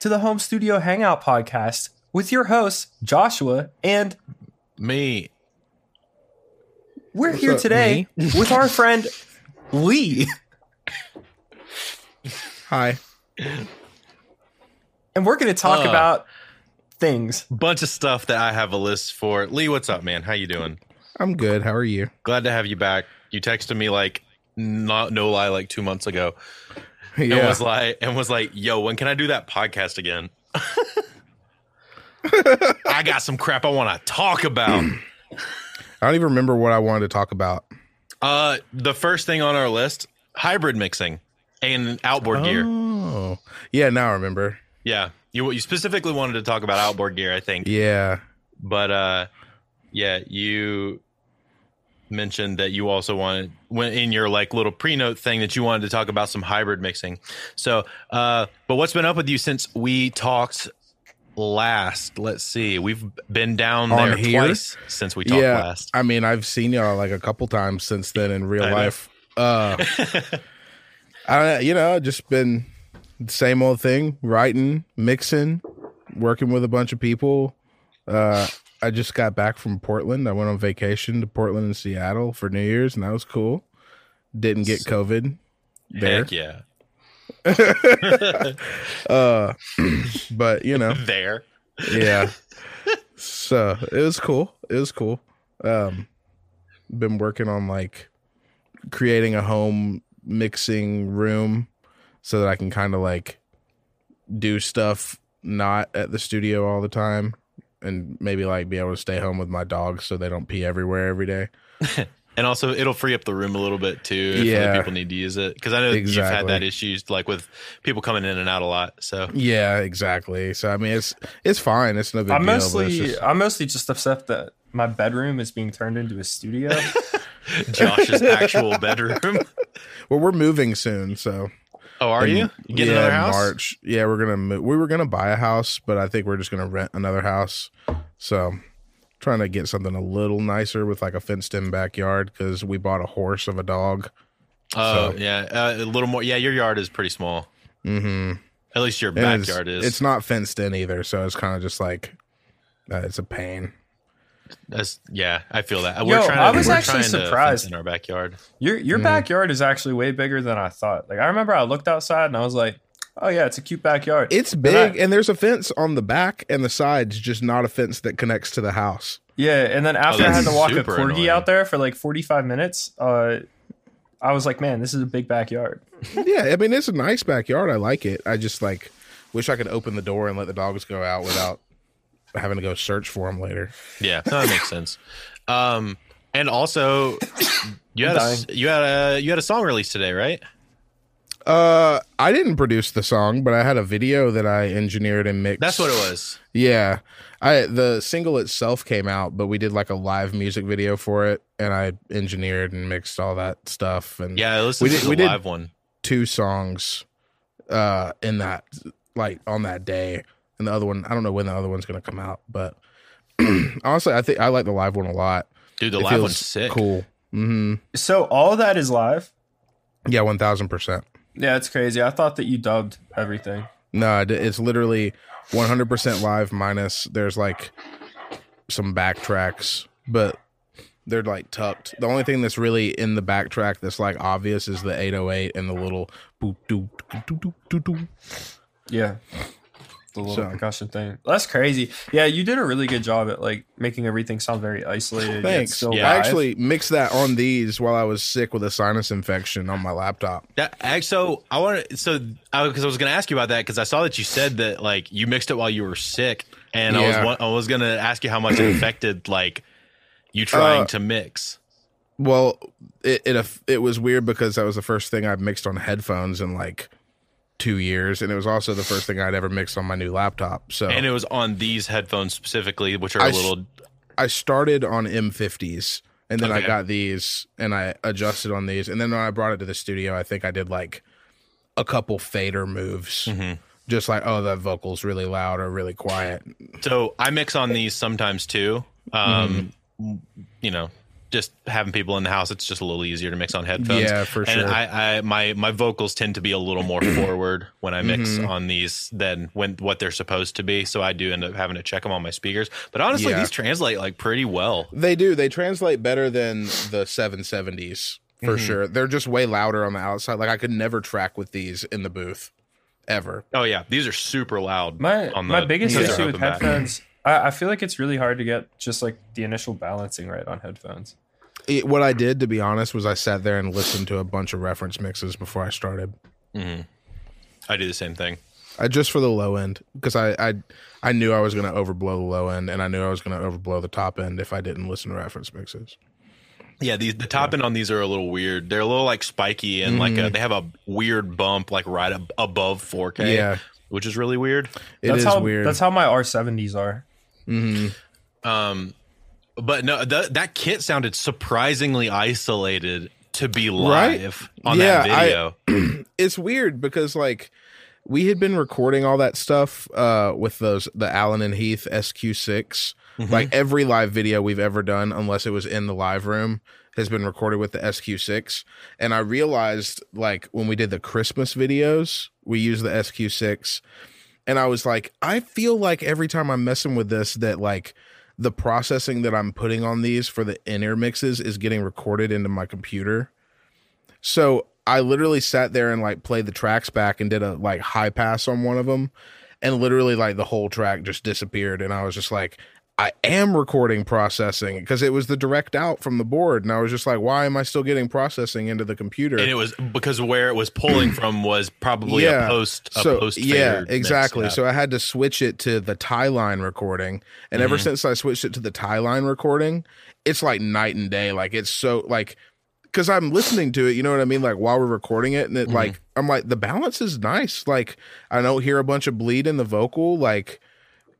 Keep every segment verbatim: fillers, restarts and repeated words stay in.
to the Home Studio Hangout Podcast with your hosts, Joshua and me. We're What's here up, today me? with our friend Lee. Hi. And we're going to talk uh, about things. Bunch of stuff that I have a list for. Lee, what's up, man? How you doing? I'm good. How are you? Glad to have you back. You texted me like, not no lie, like two months ago. Yeah. And was like, and was like, yo, when can I do that podcast again? I got some crap I want to talk about. I don't even remember what I wanted to talk about. Uh, the first thing on our list, hybrid mixing and outboard oh. gear. Oh, yeah, now I remember. Yeah, you you specifically wanted to talk about outboard gear, I think. Yeah, but uh, yeah, you mentioned that you also wanted, went in your like little pre-note thing, that you wanted to talk about some hybrid mixing. So, uh, but what's been up with you since we talked last? Let's see, we've been down on there here? twice since we talked yeah, last. I mean, I've seen y'all like a couple times since then in real I life. Uh, I, you know, just been the same old thing, writing, mixing, working with a bunch of people. Uh, I just got back from Portland. I went on vacation to Portland and Seattle for New Year's, and that was cool. Didn't get COVID there. Heck yeah. uh, but, you know. There. Yeah. So, it was cool. It was cool. Um, been working on, like, creating a home mixing room so that I can kind of, like, do stuff not at the studio all the time. And maybe like be able to stay home with my dogs so they don't pee everywhere every day. And also it'll free up the room a little bit too if yeah. other people need to use it. Because I know exactly. you've had that issue like with people coming in and out a lot. So yeah, exactly. So I mean it's it's fine. It's no big I'm deal. Mostly, just... I'm mostly just upset that my bedroom is being turned into a studio. Josh's actual bedroom. Well, we're moving soon, so Oh, are in, you? You get yeah, another house? March. Yeah, we're gonna move. We were gonna buy a house, but I think we're just gonna rent another house. So, trying to get something a little nicer with like a fenced-in backyard because we bought a horse of a dog. Oh, so, yeah, uh, a little more. Yeah, your yard is pretty small. Mm-hmm. At least your backyard it's, is. It's not fenced in either, so it's kind of just like uh, it's a pain. That's yeah, I feel that. We're Yo, trying to, I was we're actually surprised in our backyard. Your your mm-hmm. backyard is actually way bigger than I thought. Like I remember, I looked outside and I was like, "Oh yeah, it's a cute backyard." It's big, and, I, and there's a fence on the back and the sides, just not a fence that connects to the house. Yeah, and then after oh, I had to walk a corgi annoying. out there for like forty-five minutes, uh, I was like, "Man, this is a big backyard." Yeah, I mean, it's a nice backyard. I like it. I just like wish I could open the door and let the dogs go out without having to go search for them later. Yeah, that makes sense. Um, and also, you had a, you had a you had a song released today, right? Uh, I didn't produce the song, but I had a video that I engineered and mixed. That's what it was. Yeah, I the single itself came out, but we did like a live music video for it, and I engineered and mixed all that stuff. And yeah, I listened we did, to the we live did one. Two songs, uh, in that like on that day. And the other one, I don't know when the other one's going to come out, but honestly, I think I like the live one a lot. Dude, the it live one's sick. Cool. Mm-hmm. So all of that is live? Yeah, one thousand percent. Yeah, it's crazy. I thought that you dubbed everything. No, it's literally one hundred percent live minus there's like some backtracks, but they're like tucked. The only thing that's really in the backtrack that's like obvious is the eight oh eight and the little boop doop doop doop doop. Yeah. The little so. percussion thing. That's crazy. Yeah, you did a really good job at like making everything sound very isolated. Thanks. Yeah, live. I actually mixed that on these while I was sick with a sinus infection on my laptop. That, so I want to. So because I, I was going to ask you about that because I saw that you said that like you mixed it while you were sick, and yeah. I was I was going to ask you how much it affected like you trying uh, to mix. Well, it, it it was weird because that was the first thing I mixed on headphones and like two years, and it was also the first thing I'd ever mixed on my new laptop. So, and it was on these headphones specifically, which are I a little. S- I started on M fifties, and then okay. I got these, and I adjusted on these, and then when I brought it to the studio, I think I did like a couple fader moves, mm-hmm. just like, oh, that vocal's really loud or really quiet. So I mix on these sometimes too. Um, mm-hmm. You know, just having people in the house, it's just a little easier to mix on headphones. Yeah, for sure. And I, I my my vocals tend to be a little more forward when I mix mm-hmm. on these than when what they're supposed to be. So I do end up having to check them on my speakers. But honestly, yeah. these translate like pretty well. They do. They translate better than the seven seventies for mm-hmm. sure. They're just way louder on the outside. Like I could never track with these in the booth ever. Oh yeah, these are super loud. My on the, my biggest issue with headphones. I feel like it's really hard to get just like the initial balancing right on headphones. It, what I did, to be honest, was I sat there and listened to a bunch of reference mixes before I started. Mm-hmm. I do the same thing. I just for the low end, because I, I I knew I was going to overblow the low end, and I knew I was going to overblow the top end if I didn't listen to reference mixes. Yeah, these, the top yeah. end on these are a little weird. They're a little like spiky and mm-hmm. like a, they have a weird bump like right ab- above four K, yeah. which is really weird. It that's is how, weird. That's how my R seventies are. Mm-hmm. Um, but no, th- that kit sounded surprisingly isolated to be live right? on yeah, that video. I, it's weird because like we had been recording all that stuff uh, with those the Allen and Heath S Q six. Mm-hmm. Like every live video we've ever done, unless it was in the live room, has been recorded with the S Q six. And I realized like when we did the Christmas videos, we used the S Q six. And I was like, I feel like every time I'm messing with this, that like the processing that I'm putting on these for the inner mixes is getting recorded into my computer. So I literally sat there and like played the tracks back and did a like high pass on one of them. And literally like the whole track just disappeared. And I was just like, I am recording processing because it was the direct out from the board. And I was just like, why am I still getting processing into the computer? And it was because where it was pulling from was probably yeah. a post, a so, post. Yeah, exactly. So I had to switch it to the tie line recording. And mm-hmm. ever since I switched it to the tie line recording, it's like night and day. Like it's so like, cause I'm listening to it, you know what I mean? Like while we're recording it and it mm-hmm. like, I'm like, the balance is nice. Like I don't hear a bunch of bleed in the vocal. Like,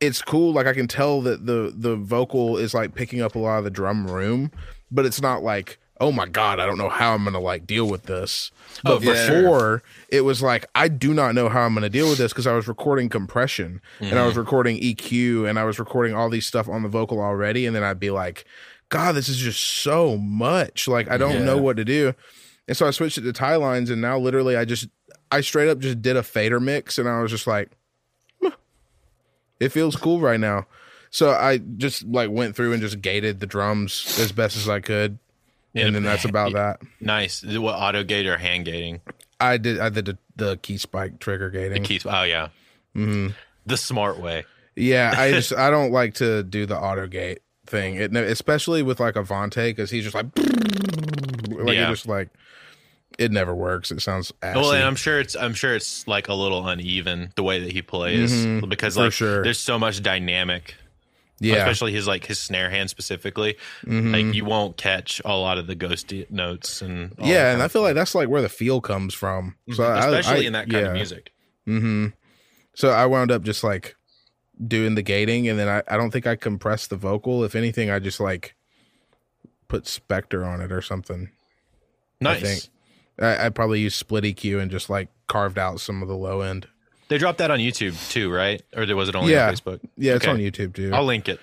it's cool. Like I can tell that the, the vocal is like picking up a lot of the drum room, but it's not like, oh my God, I don't know how I'm going to like deal with this. But oh, yeah. before it was like, I do not know how I'm going to deal with this. Cause I was recording compression mm-hmm. and I was recording E Q and I was recording all these stuff on the vocal already. And then I'd be like, God, this is just so much. Like, I don't yeah. know what to do. And so I switched it to tie lines. And now literally I just, I straight up just did a fader mix. And I was just like, it feels cool right now. So I just like went through and just gated the drums as best as I could. Yeah, and then that's about that. Nice. What, auto gate or hand gating? I did I did the, the key spike trigger gating. The key, oh yeah. Mm-hmm. The smart way. Yeah, I just I don't like to do the auto gate thing. It, especially with like Avante, cuz he's just like like yeah. just like it never works. It sounds assy. Well, and I'm sure it's I'm sure it's like a little uneven the way that he plays mm-hmm, because like sure. there's so much dynamic. Yeah, especially his like his snare hand specifically. Mm-hmm. Like you won't catch a lot of the ghost notes and all yeah, and I feel like that's like where the feel comes from. So mm-hmm. especially I, I, in that kind yeah. of music. Mm-hmm. So I wound up just like doing the gating, and then I, I don't think I compressed the vocal. If anything, I just like put Spectre on it or something. Nice. I think. I, I probably used split E Q and just like carved out some of the low end. They dropped that on YouTube too, right? Or was it only yeah. on Facebook? Yeah, okay. It's on YouTube too. I'll link it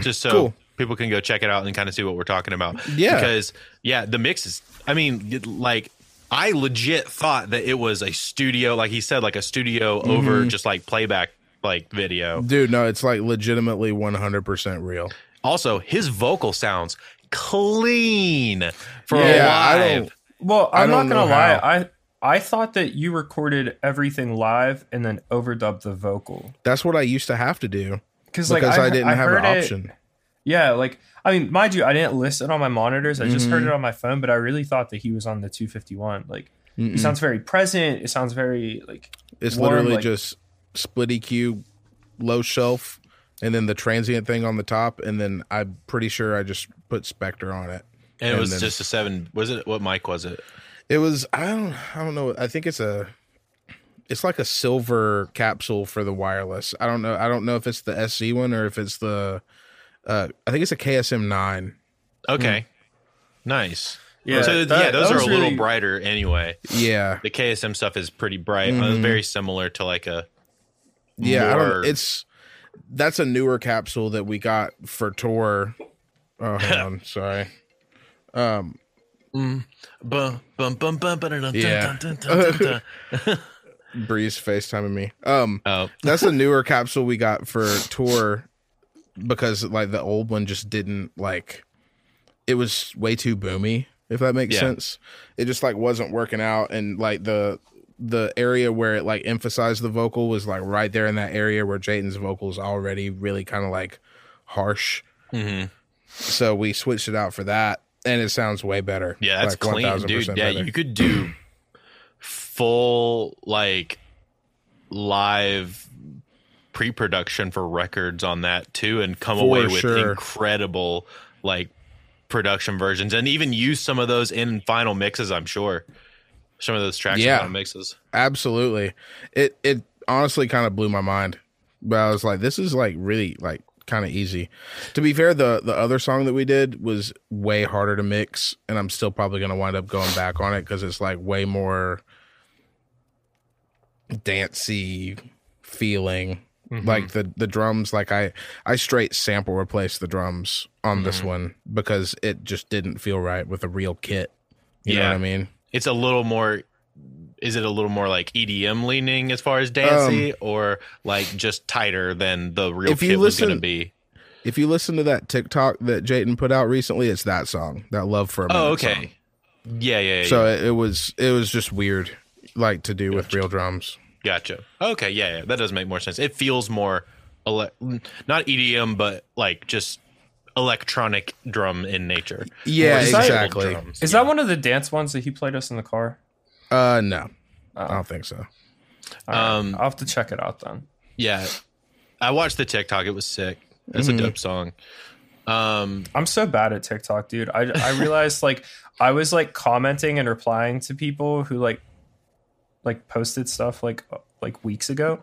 just so cool. people can go check it out and kind of see what we're talking about. Yeah. Because, yeah, the mix is, I mean, like, I legit thought that it was a studio, like he said, like a studio mm-hmm. over just like playback, like video. Dude, no, it's like legitimately one hundred percent real. Also, his vocal sounds clean for yeah, live. I don't, Well, I'm not going to lie. How. I I thought that you recorded everything live and then overdubbed the vocal. That's what I used to have to do because like, I, I didn't I have an option. It, yeah, like, I mean, mind you, I didn't listen on my monitors. I just mm-hmm. heard it on my phone, but I really thought that he was on the two fifty-one. Like, Mm-mm. it sounds very present. It sounds very, like... It's warm, literally like, just split E Q, low shelf, and then the transient thing on the top, and then I'm pretty sure I just put Spectre on it. And it and was then, just a seven. Was it what mic was it? It was I don't I don't know. I think it's a it's like a silver capsule for the wireless. I don't know. I don't know if it's the S C one or if it's the, uh, I think it's a K S M nine. Okay. Hmm. Nice. Yeah. So, that, yeah, those are a really... little brighter anyway. Yeah. The K S M stuff is pretty bright. Mm-hmm. It's very similar to like a. Yeah. More... I don't, it's, that's a newer capsule that we got for tour. Oh, hold on. Sorry. Um, Mm. Bum, bum, bum, bum, ba-da-dum, yeah. Dun, dun, dun, dun, dun, dun. Breeze FaceTiming me. Um, oh. That's a newer capsule we got for tour because like the old one just didn't like. It was way too boomy. If that makes yeah. sense, it just like wasn't working out, and like the the area where it like emphasized the vocal was like right there in that area where Jayden's vocals already really kind of like harsh. Mm-hmm. So we switched it out for that. And it sounds way better. Yeah, that's like clean, dude. Yeah, better. You could do full, like, live pre-production for records on that, too, and come for away with sure. incredible, like, production versions. And even use some of those in final mixes, I'm sure. Some of those tracks yeah, in final mixes. Absolutely. It, it honestly kind of blew my mind. But I was like, this is, like, really, like, kind of easy. To be fair, the the other song that we did was way harder to mix, and I'm still probably going to wind up going back on it because it's like way more dancey feeling. Mm-hmm. Like the the drums, like I I straight sample replaced the drums on mm-hmm. this one because it just didn't feel right with a real kit. You yeah. know what I mean? It's a little more. Is it a little more like E D M leaning as far as dancey um, or like just tighter than the real kit was going to be? If you listen to that TikTok that Jayden put out recently, it's that song, that Love for a Minute. Oh, okay. Song. Yeah, yeah, yeah. So yeah. It, it was it was just weird, like to do gotcha. With real drums. Gotcha. Okay, yeah, yeah, that does make more sense. It feels more, ele- not E D M, but like just electronic drum in nature. Yeah, more exactly. Drums. Is yeah. that one of the dance ones that he played us in the car? Uh, no, oh. I don't think so. Right. Um, I'll have to check it out then. Yeah. I watched the TikTok. It was sick. That's mm-hmm. a dope song. Um, I'm so bad at TikTok, dude. I, I realized like I was like commenting and replying to people who like, like posted stuff like, like weeks ago.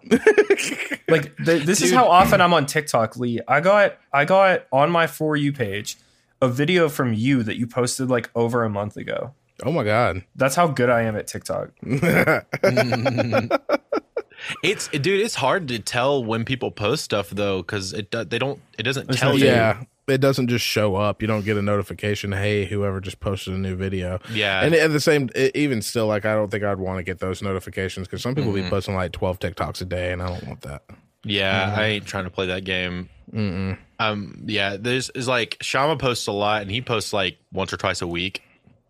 Like th- this dude. Is how often I'm on TikTok, Lee. I got, I got on my For You page, a video from you that you posted like over a month ago. Oh my God. That's how good I am at TikTok. It's dude, it's hard to tell when people post stuff though cuz it do, they don't it doesn't it's tell not, you. Yeah. It doesn't just show up. You don't get a notification, "Hey, whoever just posted a new video." Yeah. And at the same it, even still like I don't think I'd want to get those notifications cuz some people mm-hmm. be posting like twelve TikToks a day and I don't want that. Yeah, mm-hmm. I ain't trying to play that game. Mm-mm. Um yeah, there's is like Shama posts a lot and he posts like once or twice a week.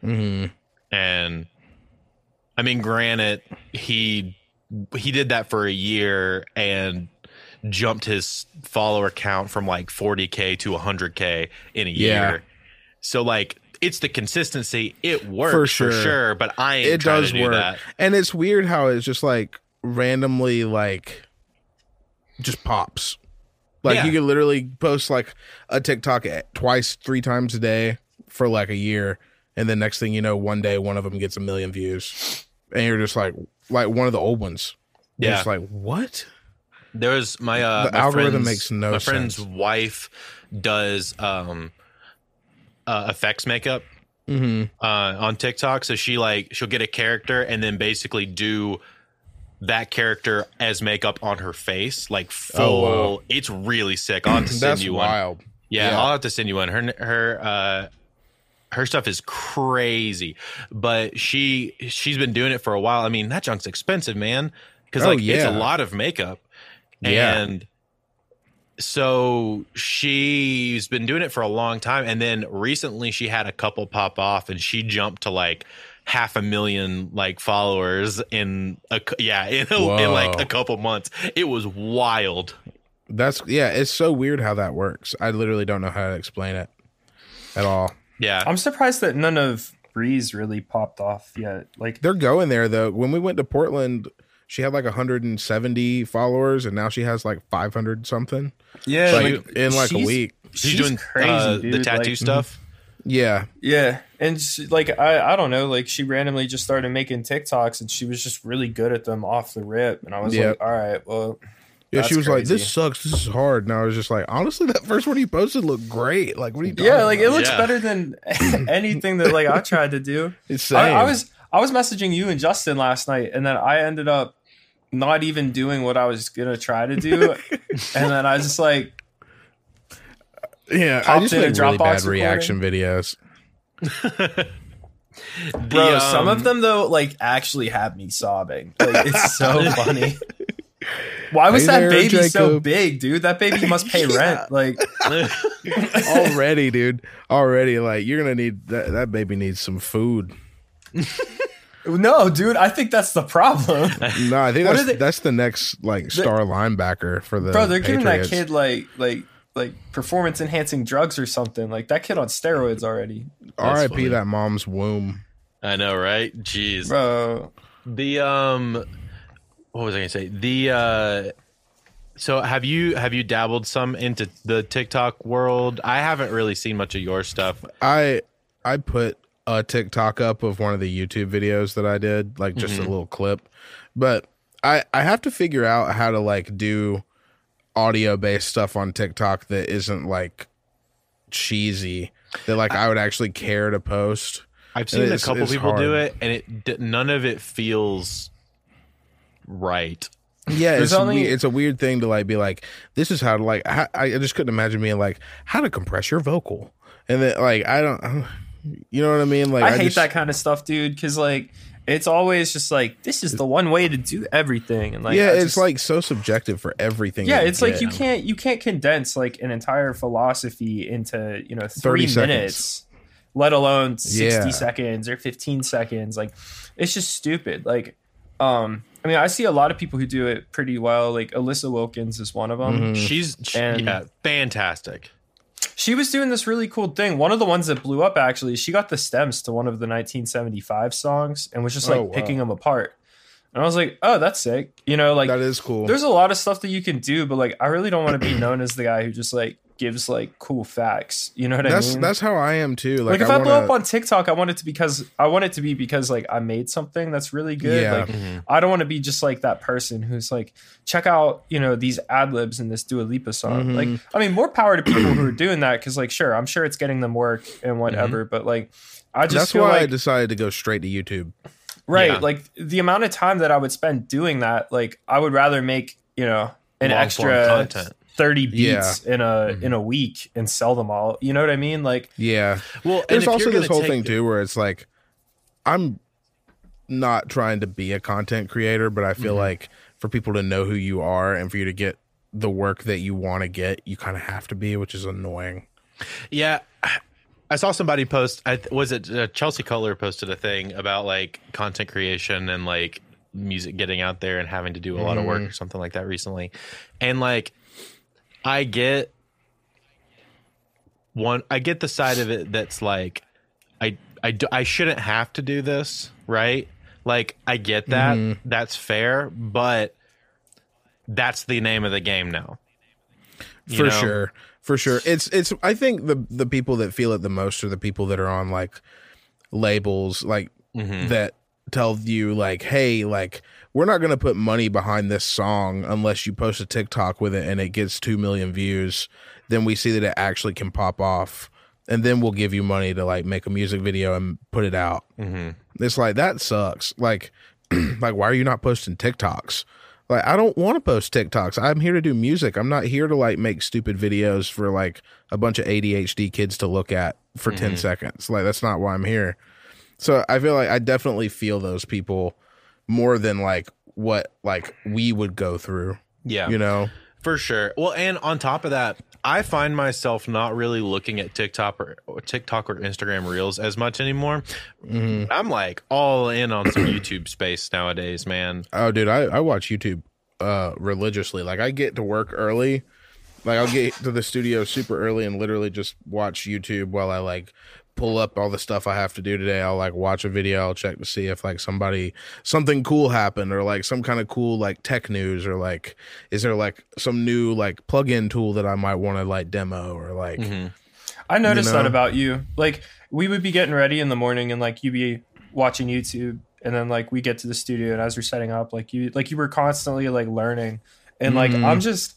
Mhm. And I mean, granted, he he did that for a year and jumped his follower count from like forty K to one hundred K in a yeah. year. So like it's the consistency. It works for sure. For sure but I ain't it does to do work. That. And it's weird how it's just like randomly like just pops. Like yeah. you can literally post like a TikTok twice, three times a day for like a year. And then next thing you know, one day one of them gets a million views, and you're just like, like one of the old ones. You're yeah, just like what? There's my uh, the my algorithm makes no sense. My friend's sense. Wife does um, uh, effects makeup mm-hmm. uh, on TikTok, so she like she'll get a character and then basically do that character as makeup on her face, like full. Oh, wow. It's really sick. I'll have to send That's you wild. One. Yeah, yeah, I'll have to send you one. Her her. Uh, Her stuff is crazy, but she she's been doing it for a while. I mean, that junk's expensive, man, because like oh, yeah. it's a lot of makeup, yeah. and so she's been doing it for a long time. And then recently, she had a couple pop off, and she jumped to like half a million like followers in a yeah in, a, in like a couple months. It was wild. That's yeah. It's so weird how that works. I literally don't know how to explain it at all. Yeah, I'm surprised that none of Breeze really popped off yet. Like they're going there though. When we went to Portland, she had like one hundred seventy followers, and now she has like five hundred something. Yeah, like, like, in like a week. She's, she's doing crazy, uh, dude. The tattoo like, stuff. Yeah. Yeah. And she, like, I, I don't know, like she randomly just started making TikToks and she was just really good at them off the rip. And I was yep. like, all right, well. Yeah, she was crazy. Like, this sucks. This is hard. And I was just like, honestly, that first one you posted looked great. Like, what are you doing? Yeah, like about? It looks yeah. better than anything that like I tried to do. It's same. I, I was I was messaging you and Justin last night, and then I ended up not even doing what I was gonna try to do. And then I was just like, yeah, I just made really bad recording. Reaction videos. Bro, um, some of them though, like actually had me sobbing. Like, it's so funny. Why was hey that there, baby Jacob. So big, dude? That baby must pay yeah. rent. Like already, dude. Already, like you're gonna need that. That baby needs some food. No, dude. I think that's the problem. No, I think that's, they, that's the next like star linebacker for the. Bro, they're Patriots. Giving that kid like like like performance enhancing drugs or something. Like that kid on steroids already. R I P that mom's womb. I know, right? Jeez, bro. The um. What was I gonna say? The uh, so have you have you dabbled some into the TikTok world? I haven't really seen much of your stuff. I I put a TikTok up of one of the YouTube videos that I did, like just mm-hmm. a little clip. But I I have to figure out how to like do audio based stuff on TikTok that isn't like cheesy. That like I, I would actually care to post. I've seen a couple people hard. do it, and it none of it feels. Right. Yeah, it's, only, it's a weird thing to like be like, this is how to like. How, I just couldn't imagine being like how to compress your vocal, and then like I don't, you know what I mean? Like I, I hate just, that kind of stuff, dude. Because like it's always just like this is the one way to do everything, and like yeah, I it's just, like so subjective for everything. Yeah, it's like get. you can't you can't condense like an entire philosophy into you know three minutes, let alone sixty yeah. seconds or fifteen seconds. Like it's just stupid. Like um. I mean, I see a lot of people who do it pretty well. Like Alyssa Wilkins is one of them. Mm-hmm. She's she, and yeah, fantastic. She was doing this really cool thing. One of the ones that blew up, actually, she got the stems to one of the nineteen seventy-five songs and was just like oh, wow. picking them apart. And I was like, oh, that's sick. You know, like that is cool. There's a lot of stuff that you can do, but like, I really don't want to be known as the guy who just like gives like cool facts. You know what that's, I mean? That's how I am too. Like, like if I, I wanna... blow up on TikTok, I want it to because I want it to be because like I made something that's really good. Yeah. Like mm-hmm. I don't want to be just like that person who's like, check out, you know, these ad libs in this Dua Lipa song. Mm-hmm. Like, I mean, more power to people who are doing that because like, sure, I'm sure it's getting them work and whatever, mm-hmm. but like, I just that's feel why like, I decided to go straight to YouTube. Right. Yeah. Like the amount of time that I would spend doing that, like I would rather make, you know, an Long extra content. thirty beats yeah. in a mm-hmm. in a week and sell them all. You know what I mean? Like, yeah. Well, there's and also this whole thing too, where it's like, I'm not trying to be a content creator, but I feel mm-hmm. like for people to know who you are and for you to get the work that you want to get, you kind of have to be, which is annoying. Yeah. I saw somebody post, I was it uh, Chelsea Cutler posted a thing about like content creation and like music getting out there and having to do a mm-hmm. lot of work or something like that recently. And like, I get one. I get the side of it that's like, I I do, I shouldn't have to do this, right? Like, I get that. Mm-hmm. That's fair, but that's the name of the game now. You For know? sure, for sure. It's it's. I think the the people that feel it the most are the people that are on like labels, like mm-hmm. that tell you like, hey, like. We're not going to put money behind this song unless you post a TikTok with it and it gets two million views. Then we see that it actually can pop off and then we'll give you money to like make a music video and put it out. Mm-hmm. It's like, that sucks. Like, like, why are you not posting TikToks? Like, I don't want to post TikToks. I'm here to do music. I'm not here to like make stupid videos for like a bunch of A D H D kids to look at for mm-hmm. ten seconds. Like, that's not why I'm here. So I feel like I definitely feel those people more than like what like we would go through. Yeah. You know? For sure. Well, and on top of that, I find myself not really looking at TikTok or, or TikTok or Instagram Reels as much anymore. Mm-hmm. I'm like all in on some YouTube space nowadays, man. Oh, dude, I, I watch YouTube uh, religiously. Like I get to work early. Like I'll get to the studio super early and literally just watch YouTube while I like pull up all the stuff I have to do today. I'll like watch a video. I'll check to see if like somebody something cool happened or like some kind of cool like tech news or like is there like some new like plug-in tool that I might want to like demo or like mm-hmm. I noticed you know? that about you. Like, we would be getting ready in the morning and like you'd be watching YouTube, and then like we get to the studio, and as we're setting up, like you like you were constantly like learning. And like mm. I'm just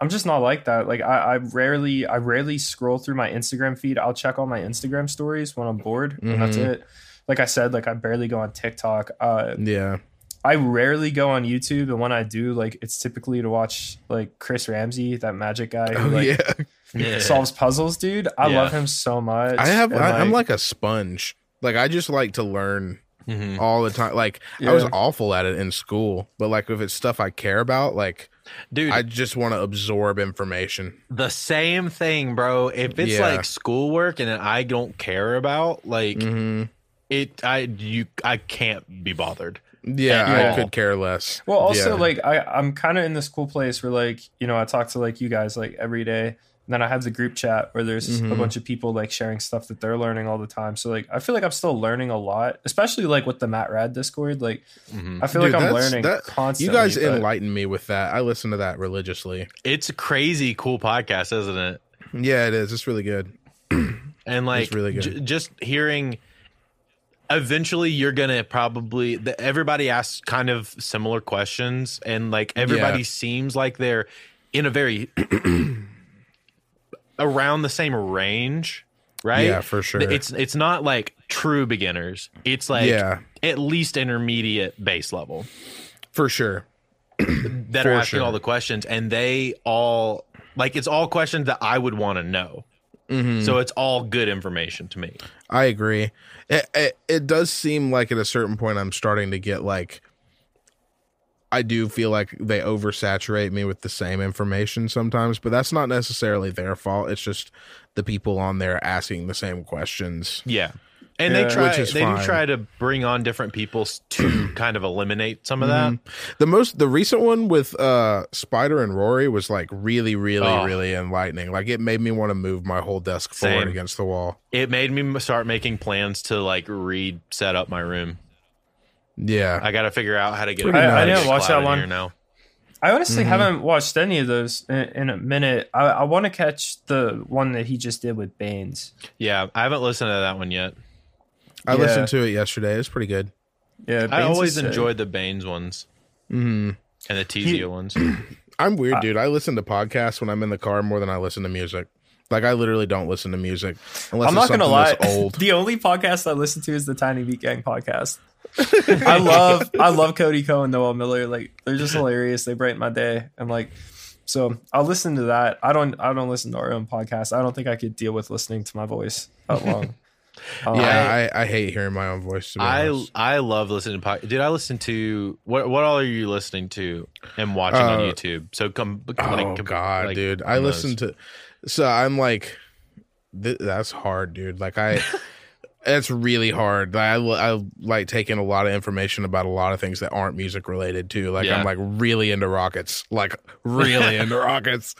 I'm just not like that. Like I, I rarely I rarely scroll through my Instagram feed. I'll check all my Instagram stories when I'm bored, mm-hmm. and that's it. Like I said, like I barely go on TikTok. Uh, yeah. I rarely go on YouTube, and when I do, like, it's typically to watch like Chris Ramsey, that magic guy who oh, like yeah. Yeah. solves puzzles, dude. I yeah. love him so much. I have and, I, like, I'm like a sponge. Like I just like to learn mm-hmm. all the time. Like yeah. I was awful at it in school, but like if it's stuff I care about, like dude, I just want to absorb information. The same thing, bro. If it's yeah. like schoolwork and I don't care about, like mm-hmm. it, I you I can't be bothered. Yeah, I could care less. Well, also, yeah. like, I, I'm kind of in this cool place where, like, you know, I talk to, like, you guys, like, every day. And then I have the group chat where there's mm-hmm. a bunch of people, like, sharing stuff that they're learning all the time. So, like, I feel like I'm still learning a lot, especially, like, with the Matt Rad Discord. Like, mm-hmm. I feel Dude, like I'm learning that, constantly. You guys but... enlighten me with that. I listen to that religiously. It's a crazy cool podcast, isn't it? Yeah, it is. It's really good. And, like, it's really good. J- just hearing... Eventually, you're gonna probably. The, everybody asks kind of similar questions, and like everybody yeah. seems like they're in a very around the same range, right? Yeah, for sure. It's it's not like true beginners. It's like yeah. at least intermediate base level, for sure. that for are asking sure. all the questions, and they all like it's all questions that I would want to know. Mm-hmm. So it's all good information to me. I agree. It, it it does seem like at a certain point I'm starting to get like I do feel like they oversaturate me with the same information sometimes, but that's not necessarily their fault. It's just the people on there asking the same questions. Yeah. And yeah. they try they fine. do try to bring on different people to kind of eliminate some of mm-hmm. that. The most the recent one with uh, Spider and Rory was like really, really, oh. really enlightening. Like it made me want to move my whole desk Same. forward against the wall. It made me start making plans to like reset up my room. Yeah. I gotta figure out how to get it. I, I didn't watch that one. Now. I honestly mm-hmm. haven't watched any of those in, in a minute. I, I wanna catch the one that he just did with Baines. Yeah, I haven't listened to that one yet. I yeah. listened to it yesterday. It was pretty good. Yeah, Baines I always enjoyed the Baines ones mm-hmm. and the Tizia ones. I'm weird, dude. I listen to podcasts when I'm in the car more than I listen to music. Like, I literally don't listen to music. Unless I'm not going to lie. Old. The only podcast I listen to is the Tiny Beat Gang podcast. I love I love Cody Coe and Noel Miller. Like, they're just hilarious. They brighten my day. I'm like... So I'll listen to that. I don't, I don't listen to our own podcast. I don't think I could deal with listening to my voice that long. Um, yeah, I, I hate hearing my own voice. To be I honest. I love listening to podcasts. Did I listen to what? What all are you listening to and watching uh, on YouTube? So come, come oh like, come, god, like, dude! I listen those. to. So I'm like, th- that's hard, dude. Like I, it's really hard. I, I like taking a lot of information about a lot of things that aren't music related too. Like yeah. I'm like really into rockets. Like really into rockets.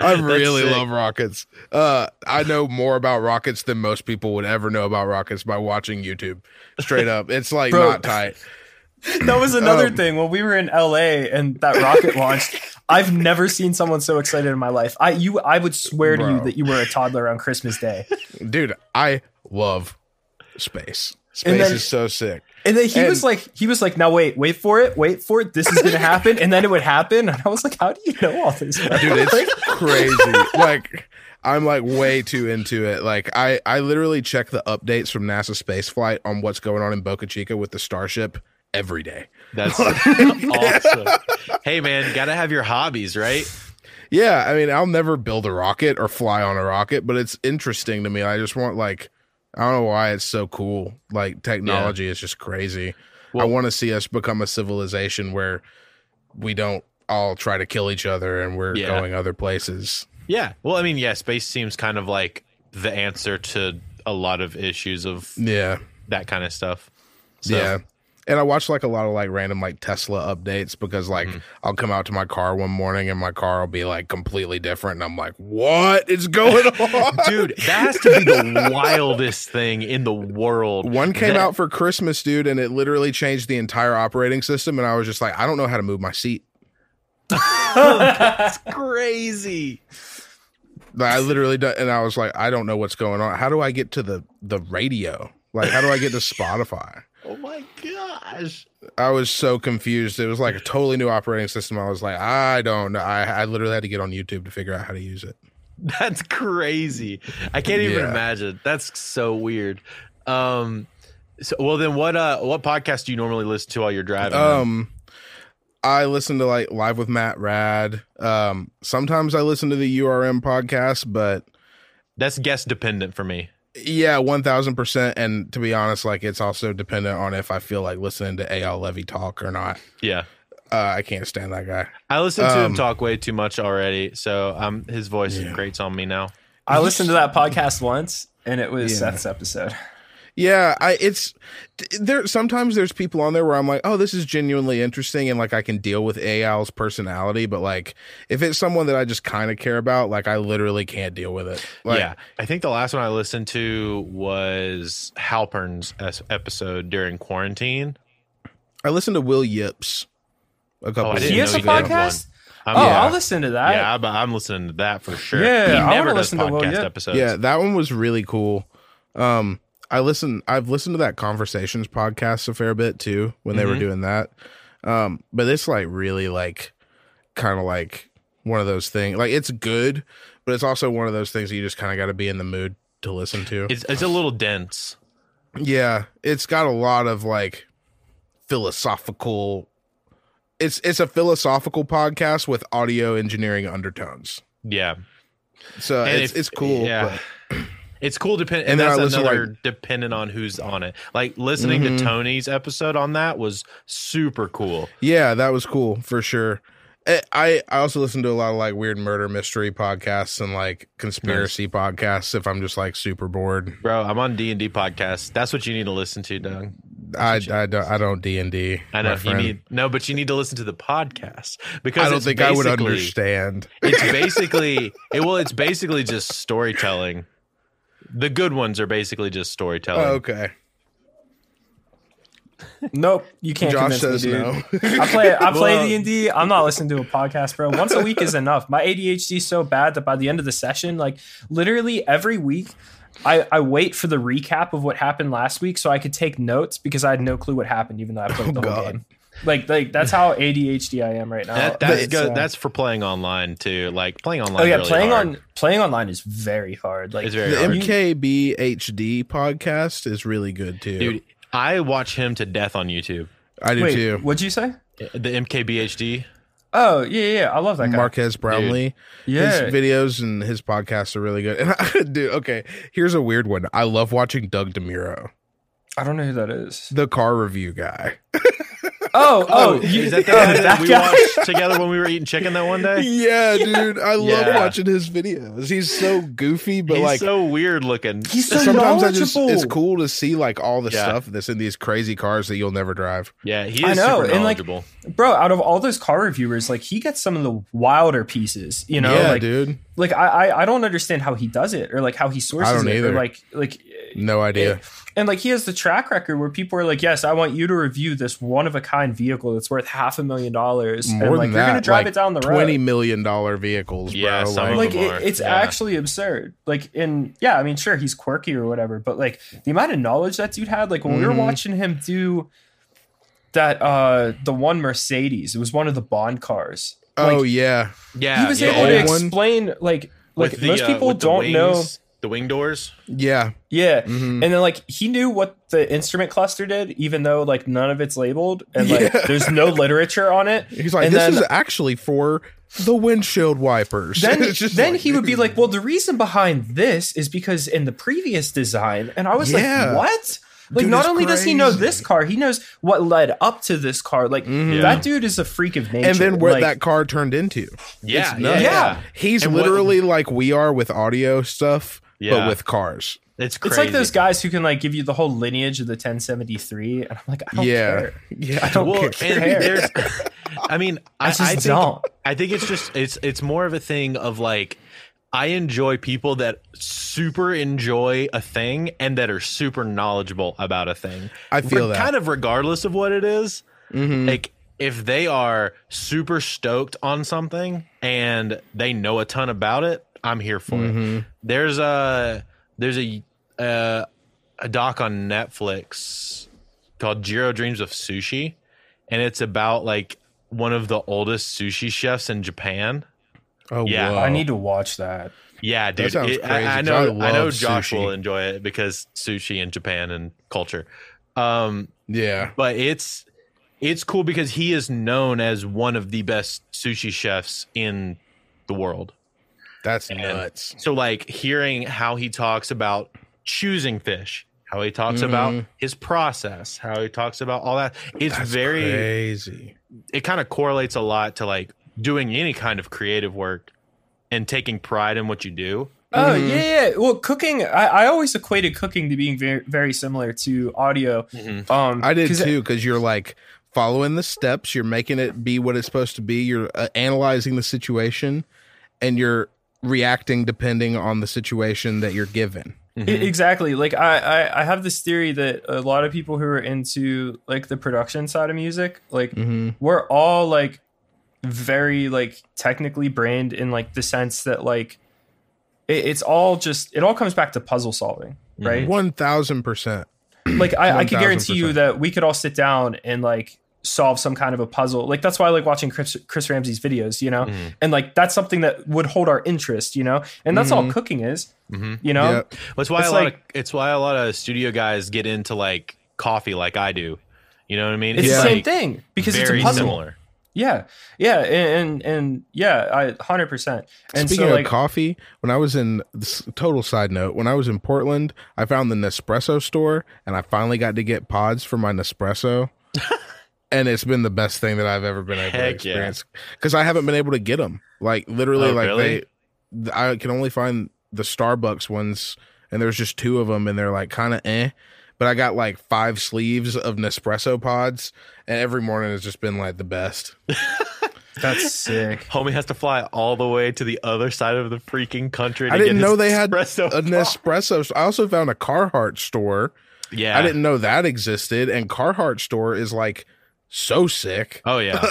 I really sick. love rockets. Uh, I know more about rockets than most people would ever know about rockets by watching YouTube. Straight up, it's like Bro, not tight. That was another um, thing when we were in L A and that rocket launched. I've never seen someone so excited in my life. I you I would swear bro. to you that you were a toddler on Christmas Day, dude. I love. Space. Space then, is so sick. And then he and, was like, he was like, now wait, wait for it, wait for it. This is gonna happen, and then it would happen. And I was like, how do you know all this? Dude, it's crazy. Like, I'm like way too into it. Like, I I literally check the updates from NASA space flight on what's going on in Boca Chica with the Starship every day. That's awesome. Hey man, gotta have your hobbies, right? Yeah, I mean, I'll never build a rocket or fly on a rocket, but it's interesting to me. I just want like. I don't know why it's so cool. Like technology yeah. is just crazy. Well, I want to see us become a civilization where we don't all try to kill each other and we're yeah. going other places. Yeah. Well, I mean, yeah, space seems kind of like the answer to a lot of issues of yeah. that kind of stuff. So. Yeah. And I watch like a lot of like random like Tesla updates because like mm. I'll come out to my car one morning and my car will be like completely different. And I'm like, what is going on? Dude, that has to be the wildest thing in the world. One came that- out for Christmas, dude, and it literally changed the entire operating system. And I was just like, I don't know how to move my seat. That's crazy. I literally don't, and I was like, I don't know what's going on. How do I get to the the radio? Like, how do I get to Spotify? Oh my gosh! I was so confused. It was like a totally new operating system. I was like, I don't know. I, I literally had to get on YouTube to figure out how to use it. That's crazy. I can't even yeah. imagine. That's so weird. Um, so well, then what? Uh, what podcast do you normally listen to while you're driving? Um, then? I listen to like Live with Matt Rad. Um, sometimes I listen to the U R M podcast, but that's guest dependent for me. Yeah, one thousand percent. And to be honest, like it's also dependent on if I feel like listening to A L Levy talk or not. Yeah. Uh, I can't stand that guy. I listen to um, him talk way too much already. So um, his voice yeah. grates on me now. I listened to that podcast once and it was yeah. Seth's episode. Yeah, I it's there. Sometimes there's people on there where I'm like, oh, this is genuinely interesting. And like I can deal with A L's personality. But like if it's someone that I just kind of care about, like I literally can't deal with it. Like, yeah, I think the last one I listened to was Halpern's episode during quarantine. I listened to Will Yips. A couple oh, of he has a podcast? I'm, oh, yeah. I'll listen to that. Yeah, I'm listening to that for sure. Yeah, he never I does listen podcast to Will Yips. Episodes. Yeah, that one was really cool. Um I listen. I've listened to that Conversations podcast a fair bit too when they mm-hmm. were doing that. Um, but it's like really like kind of like one of those things. Like it's good, but it's also one of those things that you just kind of got to be in the mood to listen to. It's, it's a little dense. Yeah, it's got a lot of like philosophical. It's it's a philosophical podcast with audio engineering undertones. Yeah, so and it's if, it's cool. Yeah. But it's cool, depend- and, and that's another like, dependent on who's on it. Like, listening mm-hmm. to Tony's episode on that was super cool. Yeah, that was cool, for sure. I, I also listen to a lot of, like, weird murder mystery podcasts and, like, conspiracy yes. podcasts if I'm just, like, super bored. Bro, I'm on D and D podcasts. That's what you need to listen to, Doug. I, I, don't, I don't D and D. I know. You need, no, but you need to listen to the podcast because I don't think I would understand. It's basically, it, well, it's basically just storytelling. The good ones are basically just storytelling. Oh, okay. Nope, you can't. Josh says me, no. I play. I play well, D and D. I'm not listening to a podcast, bro. Once a week is enough. My A D H D is so bad that by the end of the session, like literally every week, I, I wait for the recap of what happened last week so I could take notes because I had no clue what happened, even though I played oh, the whole God. game. Like, like that's how A D H D I am right now. That, that's good. Uh, that's for playing online too. Like playing online. Oh yeah, really playing hard. on playing online is very hard. Like it's very the hard. M K B H D podcast is really good too. Dude, I watch him to death on YouTube. I do Wait, too. What'd you say? The M K B H D. Oh yeah, yeah, I love that guy. Marquez Brownlee. Dude. Yeah, his videos and his podcasts are really good. And I do. Okay, here's a weird one. I love watching Doug DeMuro. I don't know who that is. The car review guy. Oh, oh, you, is that the guy that, that we guy? watched together when we were eating chicken that one day? Yeah, yeah. dude. I love yeah. watching his videos. He's so goofy, but he's like so weird looking. He's so sometimes I just it's cool to see like all the yeah. stuff that's in these crazy cars that you'll never drive. Yeah, he is I know. super knowledgeable. And like, bro, out of all those car reviewers, like he gets some of the wilder pieces, you know? Yeah, like, dude. Like I, I don't understand how he does it or like how he sources I don't it. Either. Or like like no idea. It, and like he has the track record where people are like, yes, I want you to review this one of a kind vehicle that's worth half a million dollars. More and like than you're that, gonna drive like it down the road. Twenty million dollar vehicles, bro. Yeah, like, like it, it's yeah. actually absurd. Like in yeah, I mean sure he's quirky or whatever, but like the amount of knowledge that dude had, like when mm-hmm. we were watching him do that uh the one Mercedes, it was one of the Bond cars. Like, oh yeah. Yeah. He was yeah. able to explain one? like like the, most people uh, don't know the wing doors. Yeah. Yeah. Mm-hmm. And then like he knew what the instrument cluster did, even though like none of it's labeled and like yeah. there's no literature on it. He's like, and this then, is actually for the windshield wipers. Then, then like, he would be like, well, the reason behind this is because in the previous design, and I was yeah. like, what? Like, dude, not only crazy. does he know this car, he knows what led up to this car. Like, yeah. that dude is a freak of nature. And then what like, that car turned into. Yeah. Yeah, yeah. He's and literally what, like we are with audio stuff, yeah. but with cars. It's crazy. It's like those guys who can, like, give you the whole lineage of the ten seventy-three. And I'm like, I don't yeah. care. Yeah. I don't well, care. And there's, I mean, I, I just I think, don't. I think it's just, it's it's more of a thing of, like, I enjoy people that super enjoy a thing and that are super knowledgeable about a thing. I feel Re- that. Kind of regardless of what it is. Mm-hmm. Like if they are super stoked on something and they know a ton about it, I'm here for mm-hmm. it. There's a there's a, a a doc on Netflix called Jiro Dreams of Sushi, and it's about like one of the oldest sushi chefs in Japan. Oh yeah, whoa. I need to watch that. Yeah, dude. That it, I, I know. I, I know. Josh sushi. will enjoy it because sushi in Japan and culture. Um, yeah, but it's it's cool because he is known as one of the best sushi chefs in the world. That's and nuts. So, like, hearing how he talks about choosing fish, how he talks mm-hmm. about his process, how he talks about all that, it's That's very crazy. It kind of correlates a lot to like doing any kind of creative work and taking pride in what you do. Oh, mm-hmm. yeah, yeah. Well, cooking, I, I always equated cooking to being very, very similar to audio. Mm-hmm. Um, I did, cause too, because you're like following the steps. You're making it be what it's supposed to be. You're uh, analyzing the situation, and you're reacting depending on the situation that you're given. Mm-hmm. It, exactly. Like, I, I, I have this theory that a lot of people who are into, like, the production side of music, like, mm-hmm. we're all, like, very like technically brained in like the sense that like it, it's all just it all comes back to puzzle solving, right? One thousand percent. Like I, one, I could guarantee you that we could all sit down and like solve some kind of a puzzle. Like that's why I like watching Chris, Chris Ramsey's videos, you know, mm-hmm. and like that's something that would hold our interest, you know, and that's mm-hmm. all cooking is, mm-hmm. you know. Yep. Well, it's why it's a lot like, of, it's why a lot of studio guys get into like coffee like I do, you know what I mean? It's yeah. the same like, thing because it's a puzzle. Similar. Yeah, yeah, and and, and yeah, I one hundred percent. And speaking so, like, of coffee, when I was in total side note, when I was in Portland, I found the Nespresso store, and I finally got to get pods for my Nespresso, and it's been the best thing that I've ever been able Heck to experience because yeah. I haven't been able to get them. Like literally, oh, like really? they, I can only find the Starbucks ones, and there's just two of them, and they're like kind of eh. But I got like five sleeves of Nespresso pods, and every morning it's just been like the best. That's sick. Homie has to fly all the way to the other side of the freaking country. To I didn't get know his they had Nespresso a Nespresso. I also found a Carhartt store. Yeah, I didn't know that existed, and Carhartt store is like so sick. Oh yeah.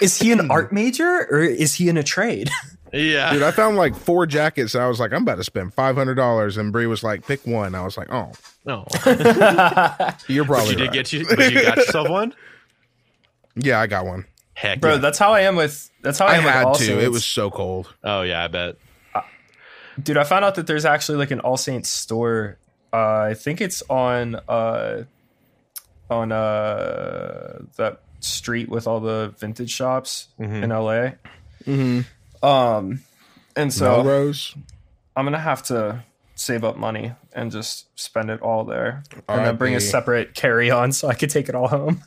Is he an art major or is he in a trade? Yeah, dude, I found like four jackets. And I was like, I'm about to spend five hundred dollars. And Bree was like, pick one. I was like, oh, no, you're probably but you right. did get you, but you got yourself one. Yeah, I got one. Heck, bro, yeah. that's how I am with. That's how I, I am had with to. Saints. It was so cold. Oh yeah, I bet. Uh, dude, I found out that there's actually like an All Saints store. Uh, I think it's on uh, on uh, that street with all the vintage shops mm-hmm. in L A. Mm-hmm. Um, and so Melrose. I'm going to have to save up money and just spend it all there. R. And then bring a separate carry on so I could take it all home.